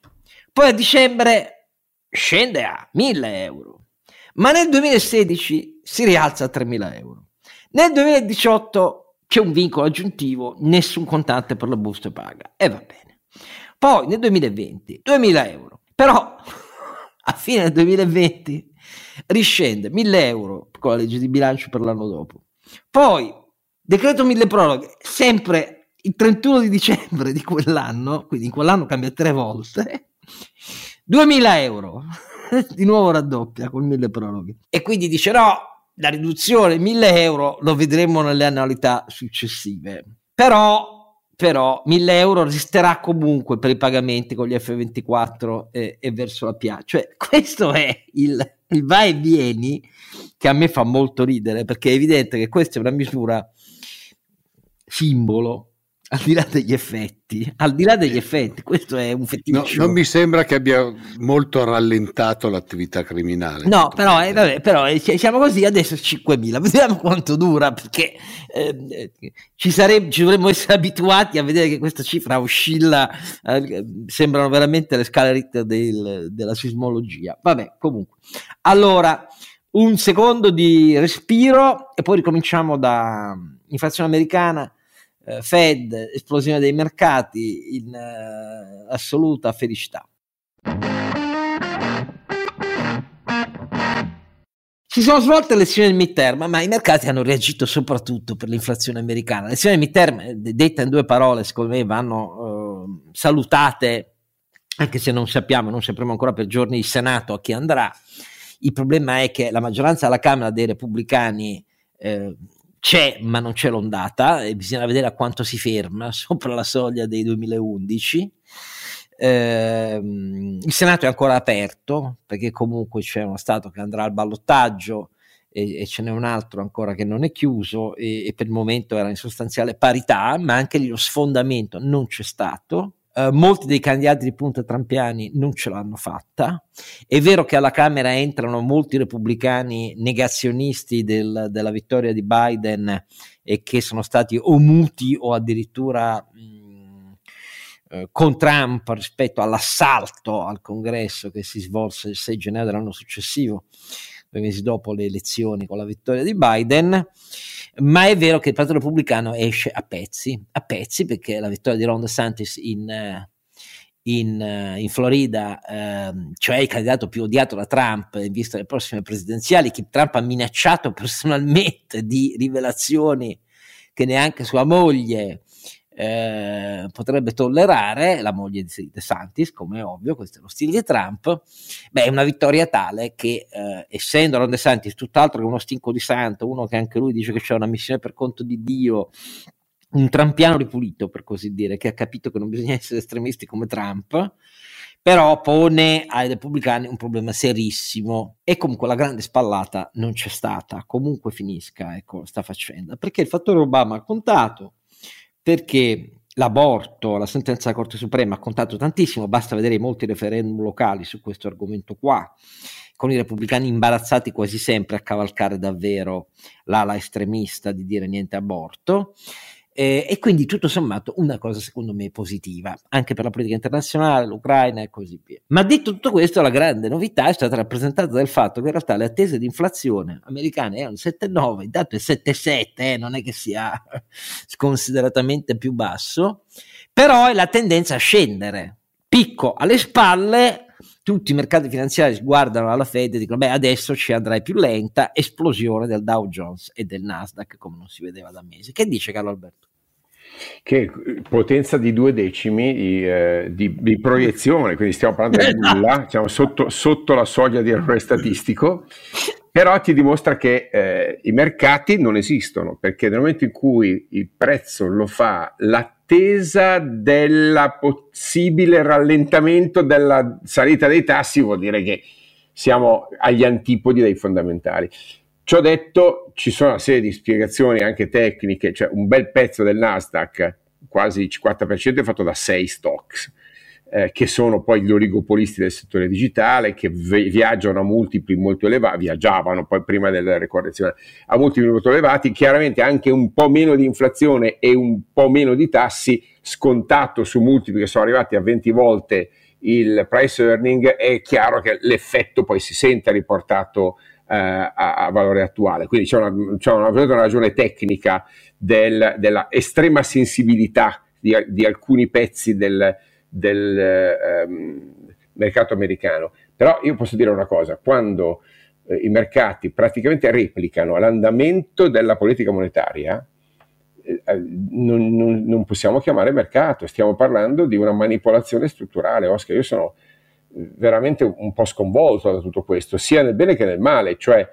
poi a dicembre scende a mille euro, ma nel duemilasedici si rialza a tremila euro. Nel duemiladiciotto c'è un vincolo aggiuntivo, nessun contante per la busta paga, e va bene. Poi nel duemilaventi duemila euro, però a fine del duemilaventi riscende mille euro con la legge di bilancio per l'anno dopo. Poi decreto mille proroghe, sempre il trentuno di dicembre di quell'anno, quindi in quell'anno cambia tre volte, duemila euro, di nuovo raddoppia con mille proroghe. E quindi dice no, la riduzione mille euro lo vedremo nelle annualità successive, però... però mille euro resterà comunque per i pagamenti con gli F ventiquattro e, e verso la P A. Cioè questo è il, il va e vieni che a me fa molto ridere, perché è evidente che questa è una misura simbolo, al di là degli effetti, al di là degli effetti, questo è un feticcio. No, non mi sembra che abbia molto rallentato l'attività criminale. No, però, eh, vabbè, però eh, siamo così, adesso cinquemila, vediamo quanto dura, perché eh, ci, sare- ci dovremmo essere abituati a vedere che questa cifra oscilla, eh, sembrano veramente le scale Richter del, della sismologia. Vabbè, comunque. Allora, un secondo di respiro e poi ricominciamo da inflazione americana, Fed, esplosione dei mercati, in uh, assoluta felicità. Si sono svolte le elezioni del midterm, ma i mercati hanno reagito soprattutto per l'inflazione americana. Le elezioni del midterm, detta in due parole, secondo me vanno uh, salutate, anche se non sappiamo, non sapremo ancora per giorni il Senato a chi andrà. Il problema è che la maggioranza alla Camera dei Repubblicani eh, c'è, ma non c'è l'ondata, e bisogna vedere a quanto si ferma sopra la soglia dei duemilaundici. Eh, il Senato è ancora aperto, perché comunque c'è uno Stato che andrà al ballottaggio e, e ce n'è un altro ancora che non è chiuso, e, e per il momento era in sostanziale parità, ma anche lì lo sfondamento non c'è stato. Uh, molti dei candidati di punta trampiani non ce l'hanno fatta. È vero che alla Camera entrano molti repubblicani negazionisti del, della vittoria di Biden e che sono stati o muti o addirittura mh, eh, con Trump rispetto all'assalto al congresso che si svolse il sei gennaio dell'anno successivo, due mesi dopo le elezioni, con la vittoria di Biden. Ma è vero che il Partito Repubblicano esce a pezzi, a pezzi, perché la vittoria di Ron DeSantis in, in, in Florida, ehm, cioè il candidato più odiato da Trump in vista delle prossime presidenziali, che Trump ha minacciato personalmente di rivelazioni che neanche sua moglie eh, potrebbe tollerare, la moglie di DeSantis, come è ovvio, questo è lo stile di Trump. Beh, è una vittoria tale che eh, essendo Ron DeSantis tutt'altro che uno stinco di santo, uno che anche lui dice che c'è una missione per conto di Dio, un trampiano ripulito per così dire, che ha capito che non bisogna essere estremisti come Trump, però pone ai repubblicani un problema serissimo, e comunque la grande spallata non c'è stata, comunque finisca, ecco, sta faccenda, perché il fattore Obama ha contato, perché l'aborto, la sentenza della Corte Suprema ha contato tantissimo, basta vedere i molti referendum locali su questo argomento qua, con i repubblicani imbarazzati quasi sempre a cavalcare davvero l'ala estremista di dire niente aborto. Eh, e quindi tutto sommato una cosa secondo me positiva anche per la politica internazionale, l'Ucraina e così via. Ma detto tutto questo, la grande novità è stata rappresentata dal fatto che in realtà le attese di inflazione americane erano sette virgola nove, il dato è sette virgola sette, eh, non è che sia sconsideratamente più basso, però è la tendenza a scendere, picco alle spalle. Tutti i mercati finanziari guardano alla Fed e dicono: beh, adesso ci andrai più lenta, esplosione del Dow Jones e del Nasdaq come non si vedeva da mesi. Che dice Carlo Alberto? Che potenza di due decimi di, eh, di, di proiezione, quindi stiamo parlando di nulla, siamo sotto, sotto la soglia di errore statistico, però ti dimostra che eh, i mercati non esistono, perché nel momento in cui il prezzo lo fa la attesa del possibile rallentamento della salita dei tassi, vuol dire che siamo agli antipodi dei fondamentali. Ciò detto, ci sono una serie di spiegazioni anche tecniche, cioè un bel pezzo del Nasdaq, quasi il cinquanta per cento è fatto da sei stocks, eh, che sono poi gli oligopolisti del settore digitale, che vi- viaggiano a multipli molto elevati, viaggiavano poi prima della ricorrezione, a multipli molto elevati, chiaramente anche un po' meno di inflazione e un po' meno di tassi, scontato su multipli che sono arrivati a venti volte il price earning, è chiaro che l'effetto poi si senta riportato A, a valore attuale, quindi c'è una, c'è una, una ragione tecnica del, della estrema sensibilità di, di alcuni pezzi del, del um, mercato americano. Però io posso dire una cosa: quando eh, i mercati praticamente replicano l'andamento della politica monetaria, eh, non, non, non possiamo chiamare mercato, stiamo parlando di una manipolazione strutturale. Oscar, io sono veramente un po' sconvolto da tutto questo, sia nel bene che nel male, cioè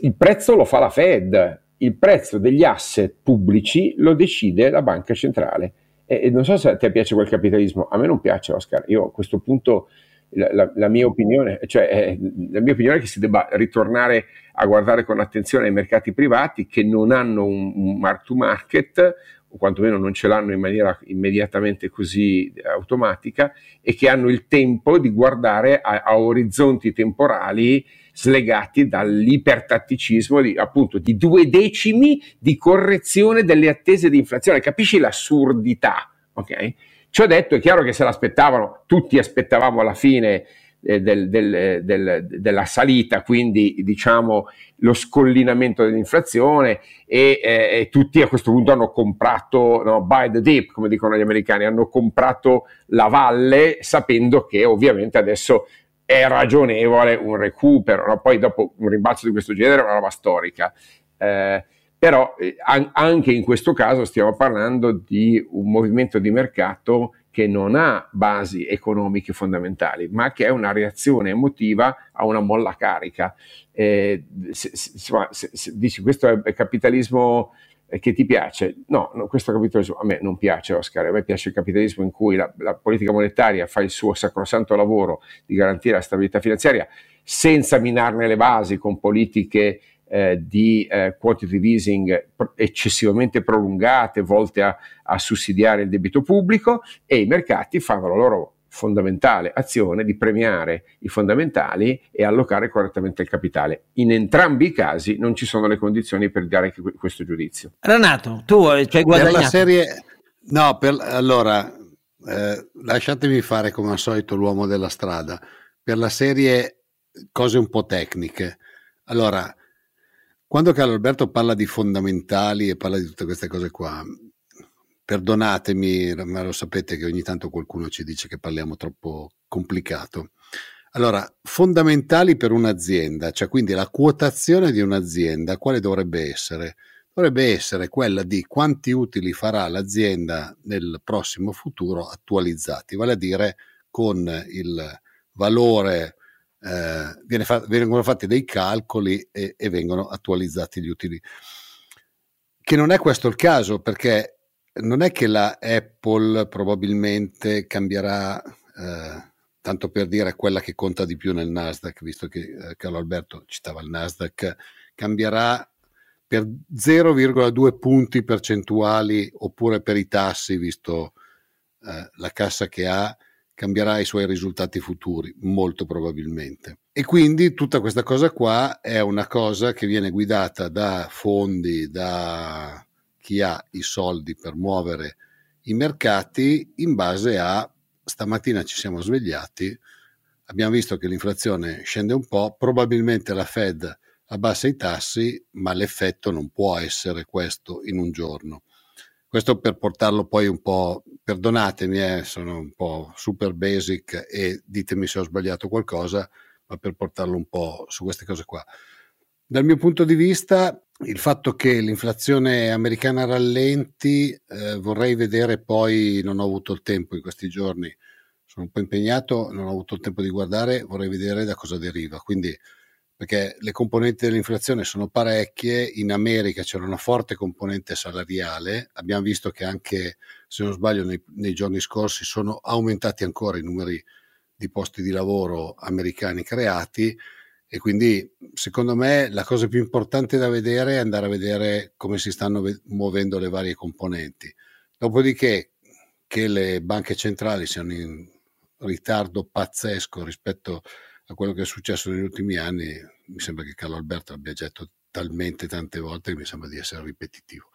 il prezzo lo fa la Fed, il prezzo degli asset pubblici lo decide la banca centrale, e, e non so se a te piace quel capitalismo, a me non piace, Oscar. Io a questo punto la, la, la mia opinione, cioè è, la mia opinione è che si debba ritornare a guardare con attenzione ai mercati privati, che non hanno un, un mark to market, o quantomeno non ce l'hanno in maniera immediatamente così automatica, e che hanno il tempo di guardare a, a orizzonti temporali slegati dall'ipertatticismo di, appunto, di due decimi di correzione delle attese di inflazione. Capisci l'assurdità? Okay? Ciò detto, è chiaro che se l'aspettavano, tutti aspettavamo alla fine eh, del, del, del, della salita, quindi diciamo lo scollinamento dell'inflazione, e, eh, e tutti a questo punto hanno comprato, no, buy the dip, come dicono gli americani, hanno comprato la valle, sapendo che ovviamente adesso è ragionevole un recupero, no? Poi dopo un rimbalzo di questo genere è una roba storica, eh, però eh, an- anche in questo caso stiamo parlando di un movimento di mercato che non ha basi economiche fondamentali, ma che è una reazione emotiva a una molla carica. Eh, se, se, se, se dici questo è capitalismo che ti piace, no, no, questo capitalismo a me non piace, Oscar. A me piace il capitalismo in cui la, la politica monetaria fa il suo sacrosanto lavoro di garantire la stabilità finanziaria senza minarne le basi con politiche Eh, di eh, quantitative easing eccessivamente prolungate, volte a, a sussidiare il debito pubblico, e i mercati fanno la loro fondamentale azione di premiare i fondamentali e allocare correttamente il capitale. In entrambi i casi non ci sono le condizioni per dare questo giudizio. Renato, tu ci hai guadagnato. Per la serie... No, per... allora eh, lasciatemi fare come al solito l'uomo della strada. Per la serie cose un po' tecniche. Allora, quando Carlo Alberto parla di fondamentali e parla di tutte queste cose qua, perdonatemi, ma lo sapete che ogni tanto qualcuno ci dice che parliamo troppo complicato. Allora, fondamentali per un'azienda, cioè quindi la quotazione di un'azienda, quale dovrebbe essere? Dovrebbe essere quella di quanti utili farà l'azienda nel prossimo futuro attualizzati, vale a dire con il valore. Eh, viene fa- vengono fatti dei calcoli e-, e vengono attualizzati gli utili, che non è questo il caso, perché non è che la Apple probabilmente cambierà, eh, tanto per dire, quella che conta di più nel Nasdaq, visto che eh, Carlo Alberto citava il Nasdaq, cambierà per zero virgola due punti percentuali, oppure per i tassi, visto eh, la cassa che ha, cambierà i suoi risultati futuri, molto probabilmente. E quindi tutta questa cosa qua è una cosa che viene guidata da fondi, da chi ha i soldi per muovere i mercati in base a stamattina ci siamo svegliati, abbiamo visto che l'inflazione scende un po', probabilmente la Fed abbassa i tassi, ma l'effetto non può essere questo in un giorno. Questo per portarlo poi un po', perdonatemi, eh, sono un po' super basic e ditemi se ho sbagliato qualcosa, ma per portarlo un po' su queste cose qua. Dal mio punto di vista, il fatto che l'inflazione americana rallenti, eh, vorrei vedere poi, non ho avuto il tempo in questi giorni, sono un po' impegnato, non ho avuto il tempo di guardare, vorrei vedere da cosa deriva. Quindi, perché le componenti dell'inflazione sono parecchie, in America c'era una forte componente salariale, abbiamo visto che anche, se non sbaglio, nei, nei giorni scorsi sono aumentati ancora i numeri di posti di lavoro americani creati, e quindi secondo me la cosa più importante da vedere è andare a vedere come si stanno ve- muovendo le varie componenti. Dopodiché che le banche centrali siano in ritardo pazzesco rispetto a quello che è successo negli ultimi anni, mi sembra che Carlo Alberto l'abbia detto talmente tante volte che mi sembra di essere ripetitivo.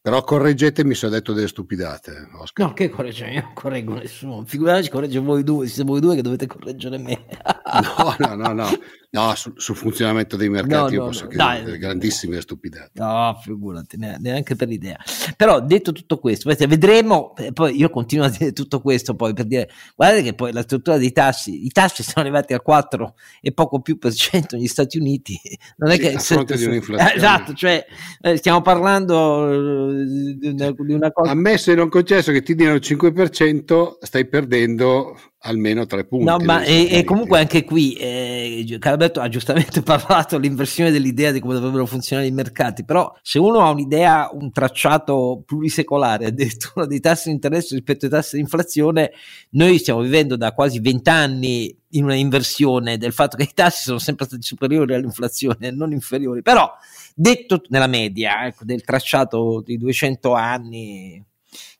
Però correggetemi se ho detto delle stupidate, Oscar. No, che correggio? Io non correggo nessuno. Figurati, correggio voi due, siete voi due che dovete correggere me. no, no, no, no. No, sul su funzionamento dei mercati no, io posso no, chiedere dai, delle grandissime stupidate. No, figurati, neanche per l'idea. Però detto tutto questo, vedremo, poi io continuo a dire tutto questo poi per dire, guardate che poi la struttura dei tassi, i tassi sono arrivati al quattro e poco più per cento negli Stati Uniti. Non è sì, che a fronte di un'inflazione. Esatto, cioè stiamo parlando di una, di una cosa. Ammesso e non concesso che ti diano il cinque per cento, stai perdendo almeno tre punti. No, ma e, e comunque anche qui eh, Carlo Alberto ha giustamente parlato l'inversione dell'idea di come dovrebbero funzionare i mercati, però se uno ha un'idea, un tracciato plurisecolare addirittura dei tassi di interesse rispetto ai tassi di inflazione, noi stiamo vivendo da quasi vent'anni in una inversione del fatto che i tassi sono sempre stati superiori all'inflazione, non inferiori, però detto nella media ecco, del tracciato di duecento anni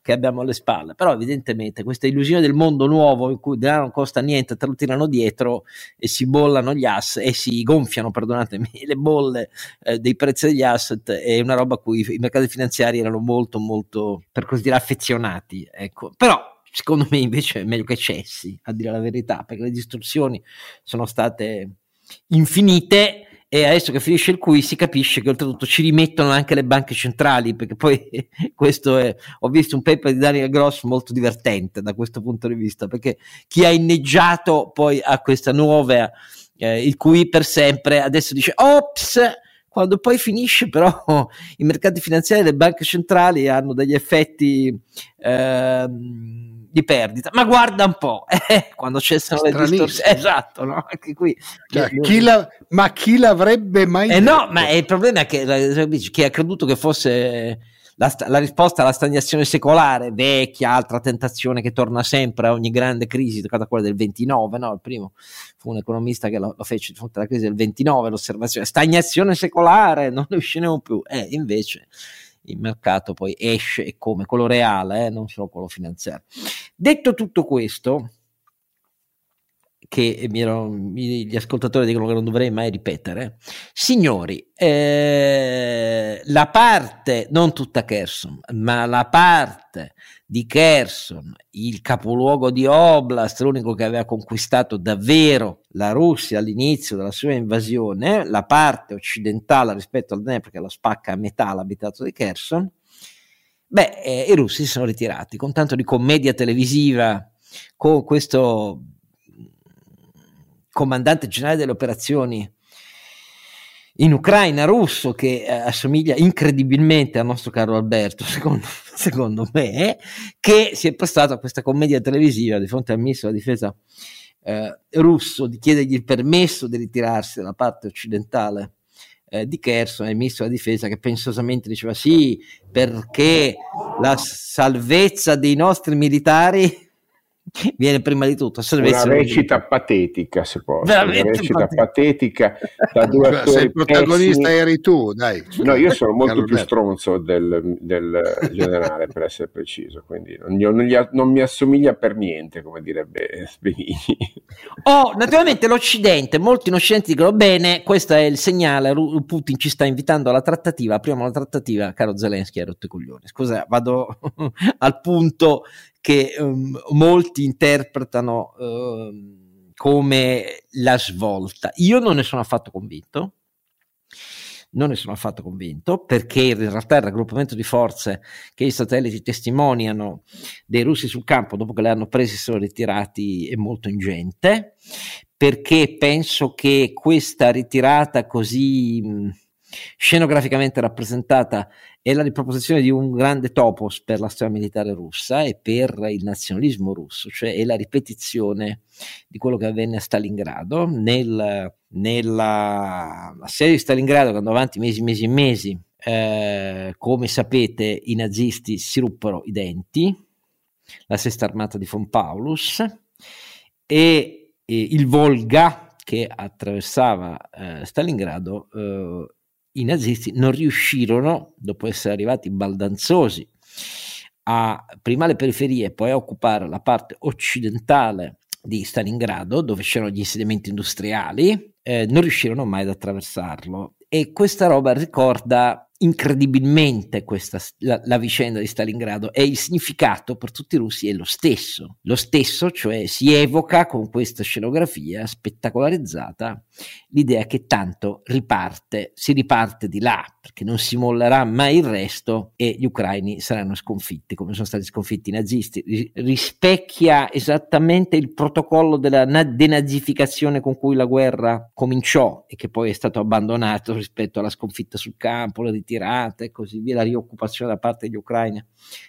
che abbiamo alle spalle, però evidentemente questa illusione del mondo nuovo in cui il denaro non costa niente, te lo tirano dietro e si bollano gli asset e si gonfiano, perdonatemi, le bolle eh, dei prezzi degli asset è una roba a cui i mercati finanziari erano molto molto, per così dire, affezionati, ecco. Però secondo me invece è meglio che cessi, a dire la verità, perché le distorsioni sono state infinite e adesso che finisce il cui si capisce che oltretutto ci rimettono anche le banche centrali, perché poi questo è, ho visto un paper di Daniel Gross molto divertente da questo punto di vista, perché chi ha inneggiato poi a questa nuova eh, il cui per sempre adesso dice ops, quando poi finisce però i mercati finanziari e le banche centrali hanno degli effetti eh, di perdita, ma guarda un po', eh, quando cessano le distorsioni, esatto, no? Anche qui. Cioè, chi la, ma chi l'avrebbe mai eh detto? No, ma il problema è che chi ha creduto che fosse la, la risposta alla stagnazione secolare, vecchia, altra tentazione che torna sempre a ogni grande crisi, toccata quella del ventinove, no? Il primo fu un economista che lo, lo fece di fronte alla crisi del ventinove, l'osservazione, stagnazione secolare, non ne usciremo più, eh, invece il mercato poi esce e come, quello reale, eh, non solo quello finanziario. Detto tutto questo, che mi ero, mi, gli ascoltatori dicono che non dovrei mai ripetere, signori, eh, la parte, non tutta Kherson, ma la parte di Kherson, il capoluogo di Oblast, l'unico che aveva conquistato davvero la Russia all'inizio della sua invasione, la parte occidentale rispetto al Dnepr, che la spacca a metà l'abitato di Kherson, beh, eh, i russi si sono ritirati con tanto di commedia televisiva, con questo comandante generale delle operazioni in Ucraina russo che eh, assomiglia incredibilmente al nostro Carlo Alberto, secondo, secondo me, che si è prestato a questa commedia televisiva di fronte al ministro della difesa eh, russo di chiedergli il permesso di ritirarsi dalla parte occidentale eh, di Kherson, e il ministro della difesa che pensosamente diceva sì, perché la salvezza dei nostri militari viene prima di tutto. Se una recita dire. patetica, se posso. Veramente una recita patetica. Da due attori se il protagonista pessimi. Eri tu, dai. No, io sono molto Carlo più Alberto. stronzo del, del generale, per essere preciso, quindi non, io, non, gli, non mi assomiglia per niente, come direbbe Sbenigni. Oh, naturalmente l'Occidente, molti in Occidente dicono bene, questo è il segnale, Putin ci sta invitando alla trattativa, apriamo la trattativa, caro Zelensky, hai rotto i coglioni. Scusa, vado al punto che um, molti interpretano uh, come la svolta. Io non ne sono affatto convinto, non ne sono affatto convinto, perché in realtà il raggruppamento di forze che i satelliti testimoniano dei russi sul campo, dopo che le hanno prese e sono ritirati, è molto ingente, perché penso che questa ritirata così mh, scenograficamente rappresentata è la riproposizione di un grande topos per la storia militare russa e per il nazionalismo russo, cioè è la ripetizione di quello che avvenne a Stalingrado. Nel, nella serie di Stalingrado, che andò avanti mesi, mesi e mesi, eh, come sapete i nazisti si ruppero i denti, la sesta armata di von Paulus e, e il Volga che attraversava eh, Stalingrado, eh, i nazisti non riuscirono, dopo essere arrivati baldanzosi a prima alle periferie e poi a occupare la parte occidentale di Stalingrado, dove c'erano gli insediamenti industriali, eh, non riuscirono mai ad attraversarlo. E questa roba ricorda incredibilmente questa, la, la vicenda di Stalingrado, e il significato per tutti i russi è lo stesso, lo stesso, cioè si evoca con questa scenografia spettacolarizzata l'idea che tanto riparte, si riparte di là, perché non si mollerà mai il resto e gli ucraini saranno sconfitti come sono stati sconfitti i nazisti. Rispecchia esattamente il protocollo della denazificazione con cui la guerra cominciò e che poi è stato abbandonato rispetto alla sconfitta sul campo, le ritirate e così via, la rioccupazione da parte degli ucraini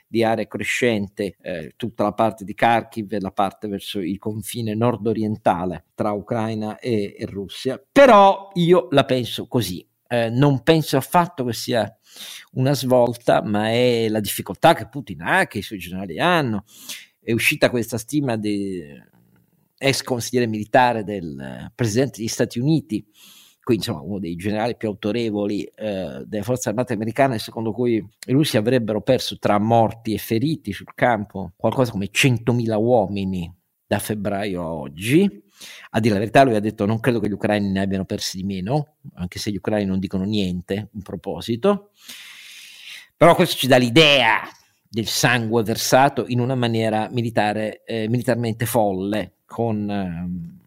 di aree crescente, eh, tutta la parte di Kharkiv e la parte verso il confine nord-orientale tra Ucraina e, e Russia. Però io la penso così, eh, non penso affatto che sia una svolta, ma è la difficoltà che Putin ha, che i suoi generali hanno. È uscita questa stima di ex consigliere militare del presidente degli Stati Uniti, quindi insomma uno dei generali più autorevoli eh, delle forze armate americane, secondo cui i russi avrebbero perso tra morti e feriti sul campo qualcosa come centomila uomini da febbraio a oggi. A dire la verità, lui ha detto non credo che gli ucraini ne abbiano persi di meno, anche se gli ucraini non dicono niente in proposito, però questo ci dà l'idea del sangue versato in una maniera militare, eh, militarmente folle, con ehm,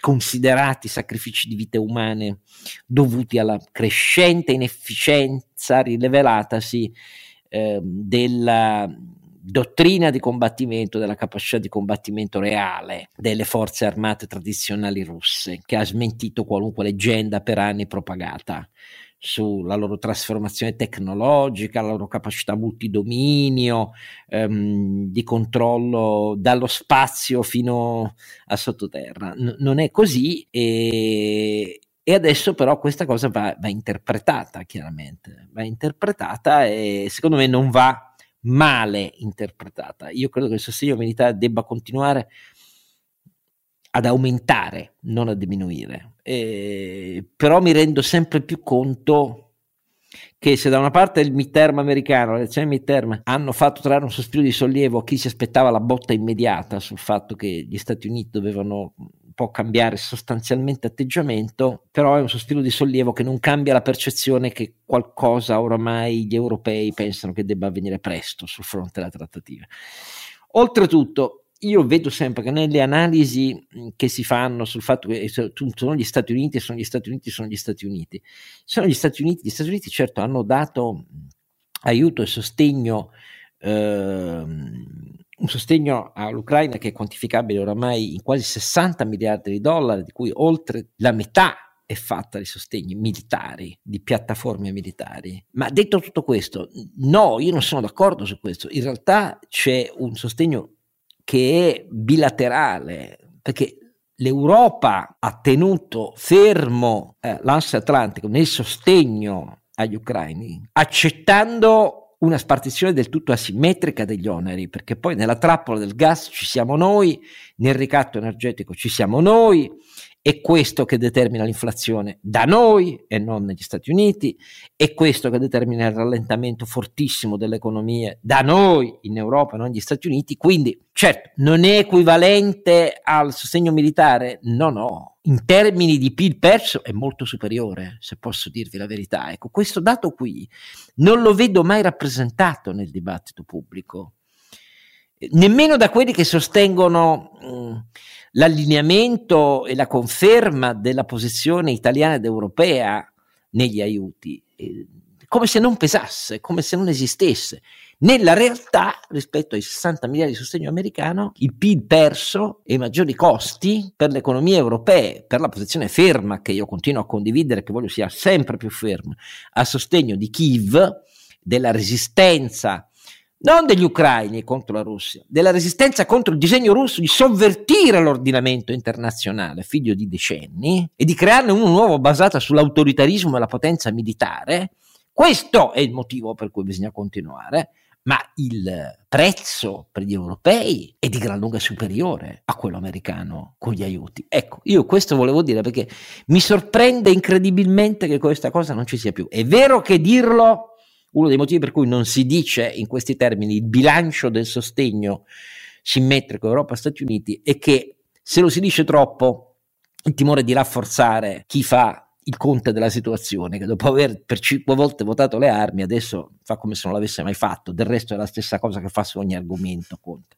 considerati sacrifici di vite umane dovuti alla crescente inefficienza rilevelatasi eh, della dottrina di combattimento, della capacità di combattimento reale delle forze armate tradizionali russe, che ha smentito qualunque leggenda per anni propagata sulla loro trasformazione tecnologica, la loro capacità multidominio, ehm, di controllo dallo spazio fino a sottoterra. N- non è così, e, e adesso però questa cosa va, va interpretata, chiaramente, va interpretata e secondo me non va male interpretata. Io credo che il sostegno militare debba continuare ad aumentare, non a diminuire, eh, però mi rendo sempre più conto che se da una parte il midterm americano, le elezioni midterm hanno fatto trarre un sospiro di sollievo a chi si aspettava la botta immediata sul fatto che gli Stati Uniti dovevano un po' cambiare sostanzialmente atteggiamento, però è un sospiro di sollievo che non cambia la percezione che qualcosa oramai gli europei pensano che debba avvenire presto sul fronte della trattativa. Oltretutto, io vedo sempre che nelle analisi che si fanno sul fatto che sono gli Stati Uniti, sono gli Stati Uniti, sono gli Stati Uniti, sono gli Stati Uniti, gli Stati Uniti certo hanno dato aiuto e sostegno, ehm, un sostegno all'Ucraina che è quantificabile oramai in quasi sessanta miliardi di dollari, di cui oltre la metà è fatta di sostegni militari, di piattaforme militari. Ma detto tutto questo, no, io non sono d'accordo su questo. In realtà c'è un sostegno che è bilaterale, perché l'Europa ha tenuto fermo eh, l'Alleanza Atlantica nel sostegno agli ucraini, accettando una spartizione del tutto asimmetrica degli oneri, perché poi nella trappola del gas ci siamo noi, nel ricatto energetico ci siamo noi, è questo che determina l'inflazione da noi e non negli Stati Uniti, è questo che determina il rallentamento fortissimo delle economie da noi in Europa e non negli Stati Uniti. Quindi certo, non è equivalente al sostegno militare? No, no, in termini di P I L perso è molto superiore, se posso dirvi la verità. Ecco, questo dato qui non lo vedo mai rappresentato nel dibattito pubblico, nemmeno da quelli che sostengono mh, l'allineamento e la conferma della posizione italiana ed europea negli aiuti, eh, come se non pesasse, come se non esistesse. Nella realtà, rispetto ai sessanta miliardi di sostegno americano, il P I L perso e i maggiori costi per le economie europee, per la posizione ferma, che io continuo a condividere, che voglio sia sempre più ferma, a sostegno di Kiev, della resistenza non degli ucraini contro la Russia, della resistenza contro il disegno russo di sovvertire l'ordinamento internazionale, figlio di decenni, e di crearne uno nuovo basato sull'autoritarismo e la potenza militare. Questo è il motivo per cui bisogna continuare, ma il prezzo per gli europei è di gran lunga superiore a quello americano con gli aiuti. Ecco, io questo volevo dire, perché mi sorprende incredibilmente che questa cosa non ci sia più. È vero che dirlo... uno dei motivi per cui non si dice in questi termini il bilancio del sostegno simmetrico Europa-Stati Uniti è che se lo si dice troppo, il timore di rafforzare chi fa il conte della situazione, che dopo aver per cinque volte votato le armi adesso fa come se non l'avesse mai fatto. Del resto è la stessa cosa che fa su ogni argomento Conte.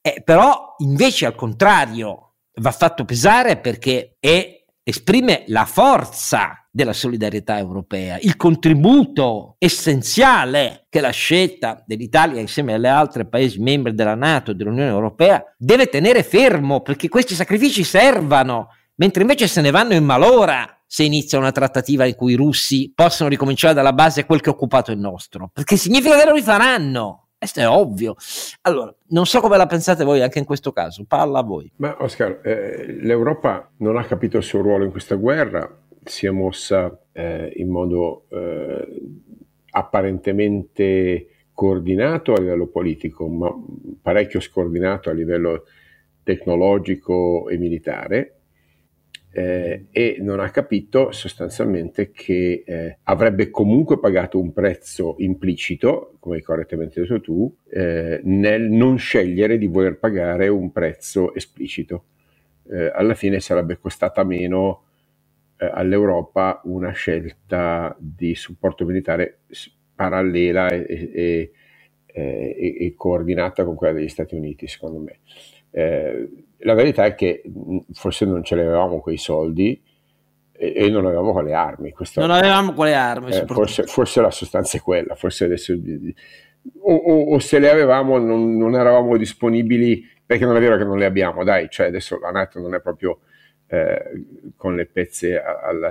Eh, però invece al contrario va fatto pesare, perché è, esprime la forza della solidarietà europea, il contributo essenziale che la scelta dell'Italia insieme alle altre paesi membri della NATO e dell'Unione Europea deve tenere fermo, perché questi sacrifici servano, mentre invece se ne vanno in malora se inizia una trattativa in cui i russi possono ricominciare dalla base quel che ha occupato il nostro, perché significa che lo rifaranno. Questo è ovvio. Allora, non so come la pensate voi anche in questo caso, parla a voi. Ma Oscar, eh, l'Europa non ha capito il suo ruolo in questa guerra, si è mossa eh, in modo eh, apparentemente coordinato a livello politico, ma parecchio scoordinato a livello tecnologico e militare, eh, e non ha capito sostanzialmente che eh, avrebbe comunque pagato un prezzo implicito, come correttamente hai detto tu, eh, nel non scegliere di voler pagare un prezzo esplicito. Eh, alla fine sarebbe costata meno all'Europa una scelta di supporto militare parallela e, e, e, e coordinata con quella degli Stati Uniti, secondo me. Eh, la verità è che forse non ce l'avevamo quei soldi e, e non avevamo quelle armi. Questa, non avevamo quelle armi. Eh, forse, forse la sostanza è quella, forse adesso... O, o, o se le avevamo non, non eravamo disponibili, perché non è vero che non le abbiamo, dai, cioè adesso la NATO non è proprio... Eh, con le pezze al,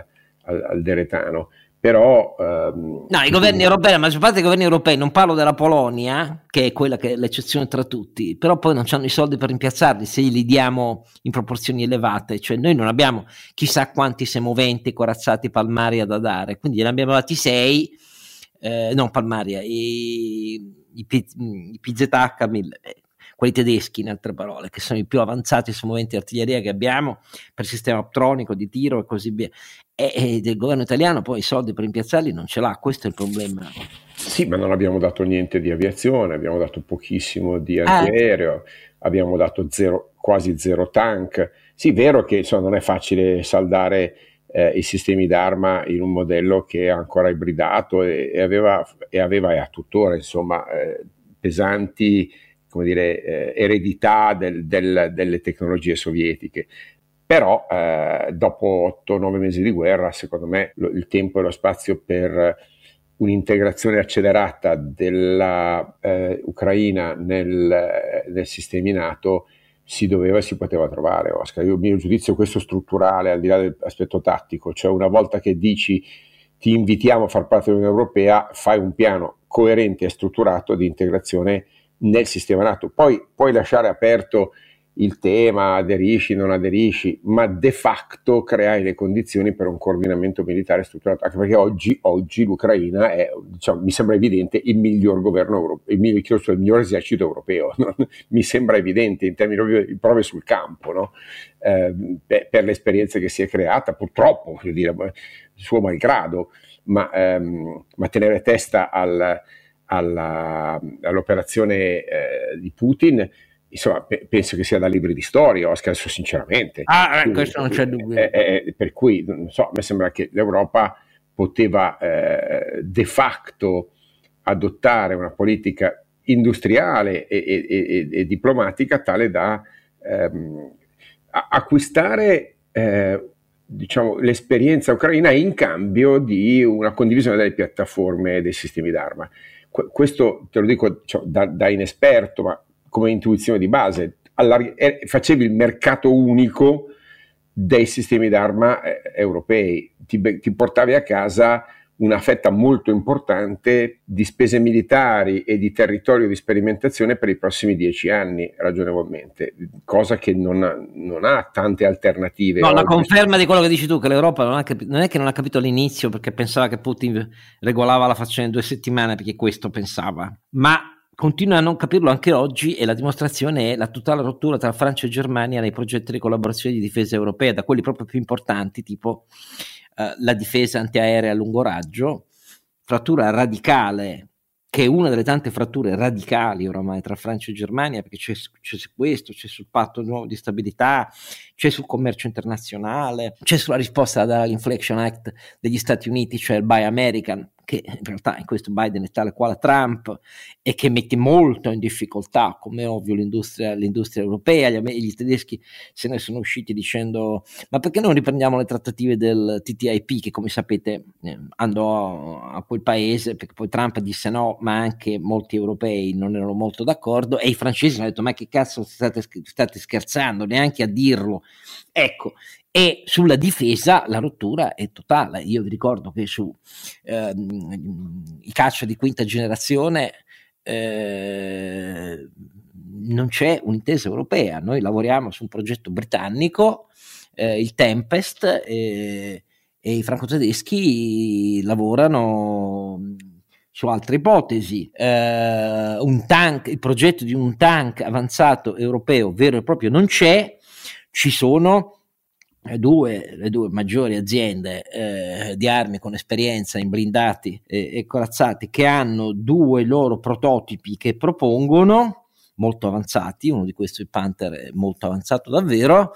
al, al deretano, però ehm, no, i governi europei, ma parte dei governi europei, non parlo della Polonia, che è quella che è l'eccezione tra tutti, però poi non hanno i soldi per rimpiazzarli se li diamo in proporzioni elevate. Cioè noi non abbiamo chissà quanti semoventi, corazzati, palmaria da dare, quindi ne abbiamo dati sei, eh, non palmaria, i, i, P, i P Z H mille, quelli tedeschi in altre parole, che sono i più avanzati semoventi di artiglieria che abbiamo per sistema optronico di tiro e così via, e, e del governo italiano poi i soldi per rimpiazzarli non ce l'ha, questo è il problema. Sì, ma non abbiamo dato niente di aviazione, abbiamo dato pochissimo di antiaereo, ah. abbiamo dato zero, quasi zero tank. Sì, è vero che insomma, non è facile saldare eh, i sistemi d'arma in un modello che è ancora ibridato e, e aveva e aveva e ha tuttora insomma eh, pesanti, come dire, eh, eredità del, del, delle tecnologie sovietiche. Però eh, dopo otto nove mesi di guerra, secondo me, lo, il tempo e lo spazio per un'integrazione accelerata della eh, Ucraina nel, nel sistemi NATO si doveva e si poteva trovare, Oscar. Io, il mio giudizio è questo strutturale, al di là dell'aspetto tattico, cioè una volta che dici ti invitiamo a far parte dell'Unione Europea, fai un piano coerente e strutturato di integrazione nel sistema NATO, poi puoi lasciare aperto il tema, aderisci, non aderisci, ma de facto creare le condizioni per un coordinamento militare strutturato, anche perché oggi, oggi l'Ucraina è, diciamo, mi sembra evidente, il miglior governo europeo, il miglior, il miglior esercito europeo, no? Mi sembra evidente in termini proprio di prove sul campo, no? eh, beh, per l'esperienza che si è creata, purtroppo, voglio dire, suo malgrado, ma, ehm, ma tenere testa al, alla, all'operazione eh, di Putin, insomma, pe- penso che sia da libri di storia, Oscar, sinceramente. Ah, eh, questo non c'è dubbio. Eh, eh, per cui, non so, mi sembra che l'Europa poteva eh, de facto adottare una politica industriale e, e, e, e diplomatica tale da ehm, acquistare eh, diciamo, l'esperienza ucraina in cambio di una condivisione delle piattaforme e dei sistemi d'arma. Qu- questo te lo dico, cioè, da, da inesperto, ma come intuizione di base, allarg- eh, facevi il mercato unico dei sistemi d'arma eh, europei, ti, be- ti portavi a casa una fetta molto importante di spese militari e di territorio di sperimentazione per i prossimi dieci anni, ragionevolmente, cosa che non ha, non ha tante alternative. No, la conferma di quello che dici tu, che l'Europa non, ha capi- non è che non ha capito all'inizio perché pensava che Putin regolava la faccenda in due settimane, perché questo pensava, ma continua a non capirlo anche oggi, e la dimostrazione è la totale rottura tra Francia e Germania nei progetti di collaborazione di difesa europea, da quelli proprio più importanti, tipo eh, la difesa antiaerea a lungo raggio, frattura radicale, che è una delle tante fratture radicali oramai tra Francia e Germania, perché c'è, c'è questo, c'è sul patto nuovo di stabilità, c'è sul commercio internazionale, c'è sulla risposta dall'Inflation Act degli Stati Uniti, cioè il Buy American, che in realtà in questo Biden è tale quale Trump e che mette molto in difficoltà, come ovvio, l'industria, l'industria europea. Gli, gli tedeschi se ne sono usciti dicendo: ma perché non riprendiamo le trattative del T T I P, che come sapete eh, andò a quel paese, perché poi Trump disse no, ma anche molti europei non erano molto d'accordo, e i francesi hanno detto: ma che cazzo state, state scherzando, neanche a dirlo. Ecco. E sulla difesa la rottura è totale. Io vi ricordo che su ehm, i caccia di quinta generazione eh, non c'è un'intesa europea. Noi lavoriamo su un progetto britannico, eh, il Tempest, eh, e i franco-tedeschi lavorano su altre ipotesi, eh, un tank, il progetto di un tank avanzato europeo vero e proprio non c'è. Ci sono Due, le due maggiori aziende eh, di armi con esperienza in blindati e, e corazzati, che hanno due loro prototipi che propongono molto avanzati. Uno di questi, il Panther, è molto avanzato davvero,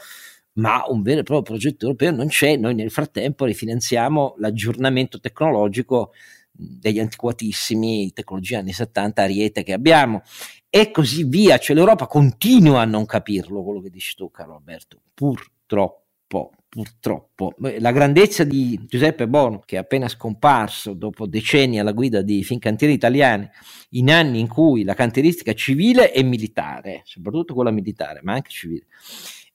ma un vero e proprio progetto europeo non c'è. Noi nel frattempo rifinanziamo l'aggiornamento tecnologico degli antiquatissimi tecnologie anni settanta Ariete che abbiamo, e così via. Cioè l'Europa continua a non capirlo, quello che dici tu, Carlo Alberto, purtroppo. Purtroppo la grandezza di Giuseppe Bono, che è appena scomparso dopo decenni alla guida di Fincantieri italiani, in anni in cui la cantieristica civile e militare, soprattutto quella militare ma anche civile,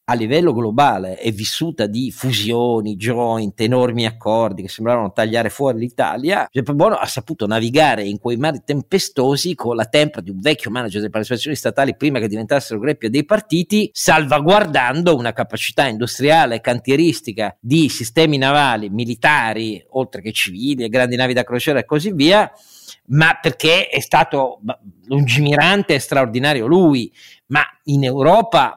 a livello globale è vissuta di fusioni, joint, enormi accordi che sembravano tagliare fuori l'Italia. Giuseppe Bono ha saputo navigare in quei mari tempestosi con la tempra di un vecchio manager delle partecipazioni statali prima che diventassero greppia dei partiti, salvaguardando una capacità industriale e cantieristica di sistemi navali, militari, oltre che civili, grandi navi da crociera e così via, ma perché è stato lungimirante e straordinario lui. Ma in Europa,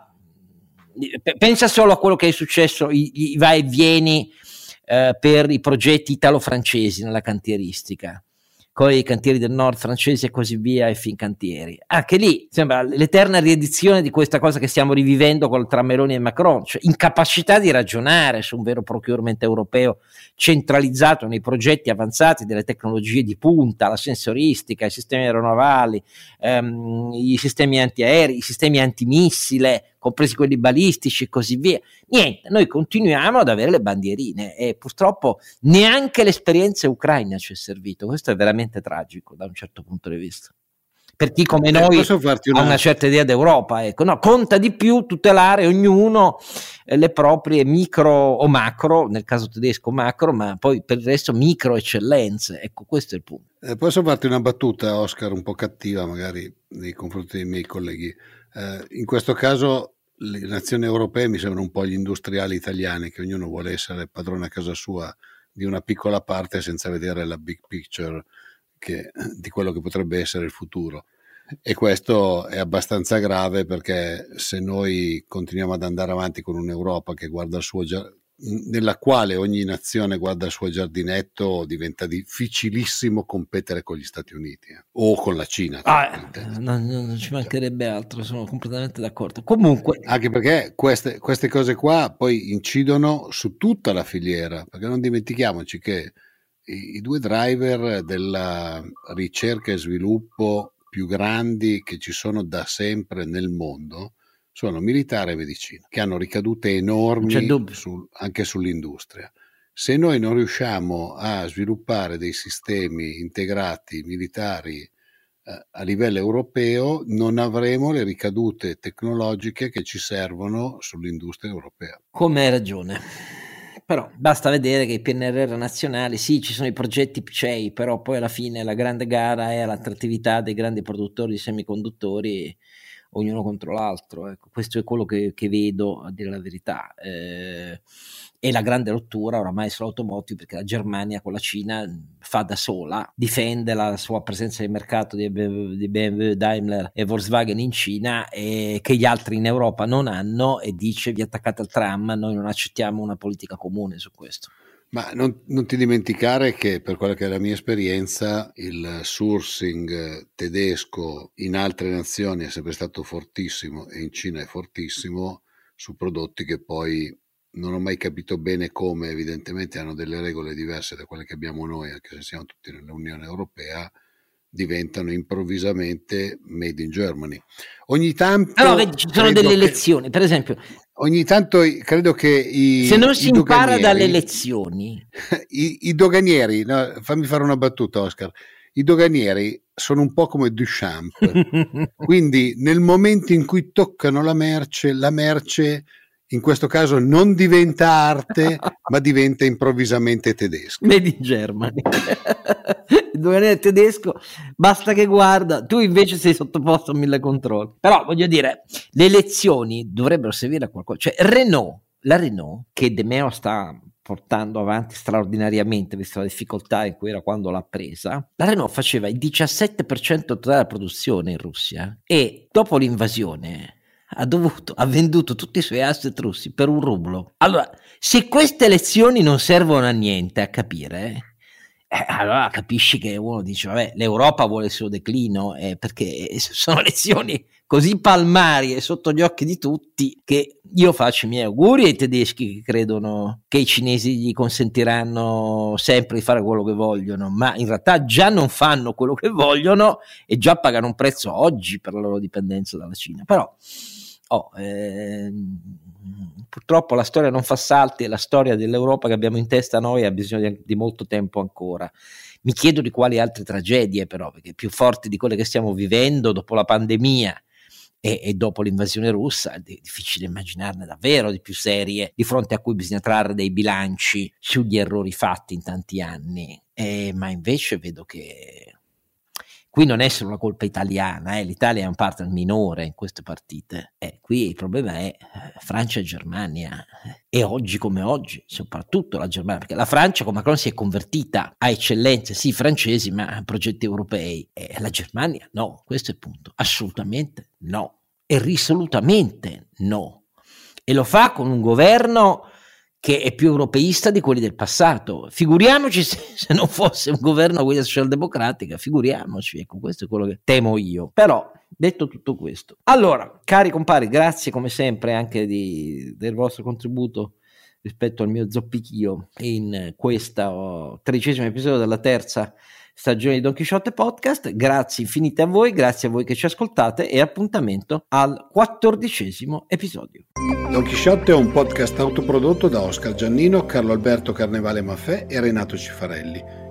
pensa solo a quello che è successo, i, i vai e vieni eh, per i progetti italo-francesi nella cantieristica, con i cantieri del nord francesi e così via, e Fincantieri. Anche lì sembra l'eterna riedizione di questa cosa che stiamo rivivendo con, tra Meloni e Macron, cioè incapacità di ragionare su un vero procurement europeo centralizzato nei progetti avanzati delle tecnologie di punta, la sensoristica, i sistemi aeronavali, ehm, i sistemi antiaerei, i sistemi antimissile, compresi quelli balistici e così via. Niente, noi continuiamo ad avere le bandierine, e purtroppo neanche l'esperienza ucraina ci è servito. Questo è veramente tragico da un certo punto di vista, per chi come noi una... ha una certa idea d'Europa, ecco. No, conta di più tutelare ognuno le proprie micro o macro, nel caso tedesco macro, ma poi per il resto micro eccellenze, ecco, questo è il punto. Eh, posso farti una battuta, Oscar, un po' cattiva magari nei confronti dei miei colleghi? Eh, in questo caso le nazioni europee mi sembrano un po' gli industriali italiani, che ognuno vuole essere padrone a casa sua di una piccola parte senza vedere la big picture che, di quello che potrebbe essere il futuro. E questo è abbastanza grave, perché se noi continuiamo ad andare avanti con un'Europa che guarda il suo giardino, nella quale ogni nazione guarda il suo giardinetto, diventa difficilissimo competere con gli Stati Uniti eh. o con la Cina. Ah, non, non ci mancherebbe altro, sono completamente d'accordo. Comunque, anche perché queste, queste cose qua poi incidono su tutta la filiera, perché non dimentichiamoci che i, i due driver della ricerca e sviluppo più grandi che ci sono da sempre nel mondo sono militare e medicina, che hanno ricadute enormi sul, anche sull'industria. Se noi non riusciamo a sviluppare dei sistemi integrati militari eh, a livello europeo, non avremo le ricadute tecnologiche che ci servono sull'industria europea. Come hai ragione. Però basta vedere che i P N R R nazionali, sì, ci sono i progetti P C E I, però poi alla fine la grande gara è l'attrattività dei grandi produttori di semiconduttori, ognuno contro l'altro. Ecco, questo è quello che, che vedo, a dire la verità. Eh, e la grande rottura oramai sull'automotive, perché la Germania con la Cina fa da sola, difende la sua presenza di mercato di, di B M W, Daimler e Volkswagen in Cina, e che gli altri in Europa non hanno, e dice: vi attaccate al tram, noi non accettiamo una politica comune su questo. Ma non, non ti dimenticare che, per quella che è la mia esperienza, il sourcing tedesco in altre nazioni è sempre stato fortissimo, e in Cina è fortissimo, su prodotti che poi non ho mai capito bene come, evidentemente hanno delle regole diverse da quelle che abbiamo noi, anche se siamo tutti nell'Unione Europea, diventano improvvisamente made in Germany. Ogni tanto... Allora, ci sono delle che... elezioni, per esempio... Ogni tanto credo che i se non si impara dalle lezioni, i, i doganieri, no, fammi fare una battuta, Oscar. I doganieri sono un po' come Duchamp, quindi nel momento in cui toccano la merce, la merce in questo caso non diventa arte, ma diventa improvvisamente tedesca. Made in Germany. Il doganiere tedesco basta che guarda, tu invece sei sottoposto a mille controlli. Però voglio dire, le elezioni dovrebbero servire a qualcosa. Cioè Renault, la Renault che De Meo sta portando avanti straordinariamente, vista la difficoltà in cui era quando l'ha presa, la Renault faceva il diciassette per cento totale della produzione in Russia, e dopo l'invasione ha dovuto, ha venduto tutti i suoi asset russi per un rublo. Allora, se queste elezioni non servono a niente a capire, eh, allora capisci che uno dice vabbè, l'Europa vuole il suo declino, eh, perché sono elezioni così palmari e sotto gli occhi di tutti, che io faccio i miei auguri ai tedeschi che credono che i cinesi gli consentiranno sempre di fare quello che vogliono, ma in realtà già non fanno quello che vogliono e già pagano un prezzo oggi per la loro dipendenza dalla Cina. Però Oh, ehm, purtroppo la storia non fa salti, e la storia dell'Europa che abbiamo in testa noi ha bisogno di, di molto tempo ancora. Mi chiedo di quali altre tragedie, però, perché più forti di quelle che stiamo vivendo dopo la pandemia e, e dopo l'invasione russa è difficile immaginarne davvero di più serie, di fronte a cui bisogna trarre dei bilanci sugli errori fatti in tanti anni, eh, ma invece vedo che qui non è solo una colpa italiana, eh? L'Italia è un partner minore in queste partite. Eh, qui il problema è Francia e Germania, e oggi come oggi, soprattutto la Germania, perché la Francia con Macron si è convertita a eccellenze, sì francesi, ma a progetti europei. Eh, la Germania no, questo è il punto, assolutamente no, e risolutamente no. E lo fa con un governo che è più europeista di quelli del passato. Figuriamoci se, se non fosse un governo a guida socialdemocratica, figuriamoci, ecco, questo è quello che temo io. Però, detto tutto questo, allora, cari compari, grazie come sempre anche di, del vostro contributo rispetto al mio zoppichio in questo tredicesimo episodio della terza stagione di Don Chisciotte Podcast. Grazie infinite a voi, grazie a voi che ci ascoltate, e appuntamento al quattordicesimo episodio. Don Chisciotte è un podcast autoprodotto da Oscar Giannino, Carlo Alberto Carnevale Maffé e Renato Cifarelli,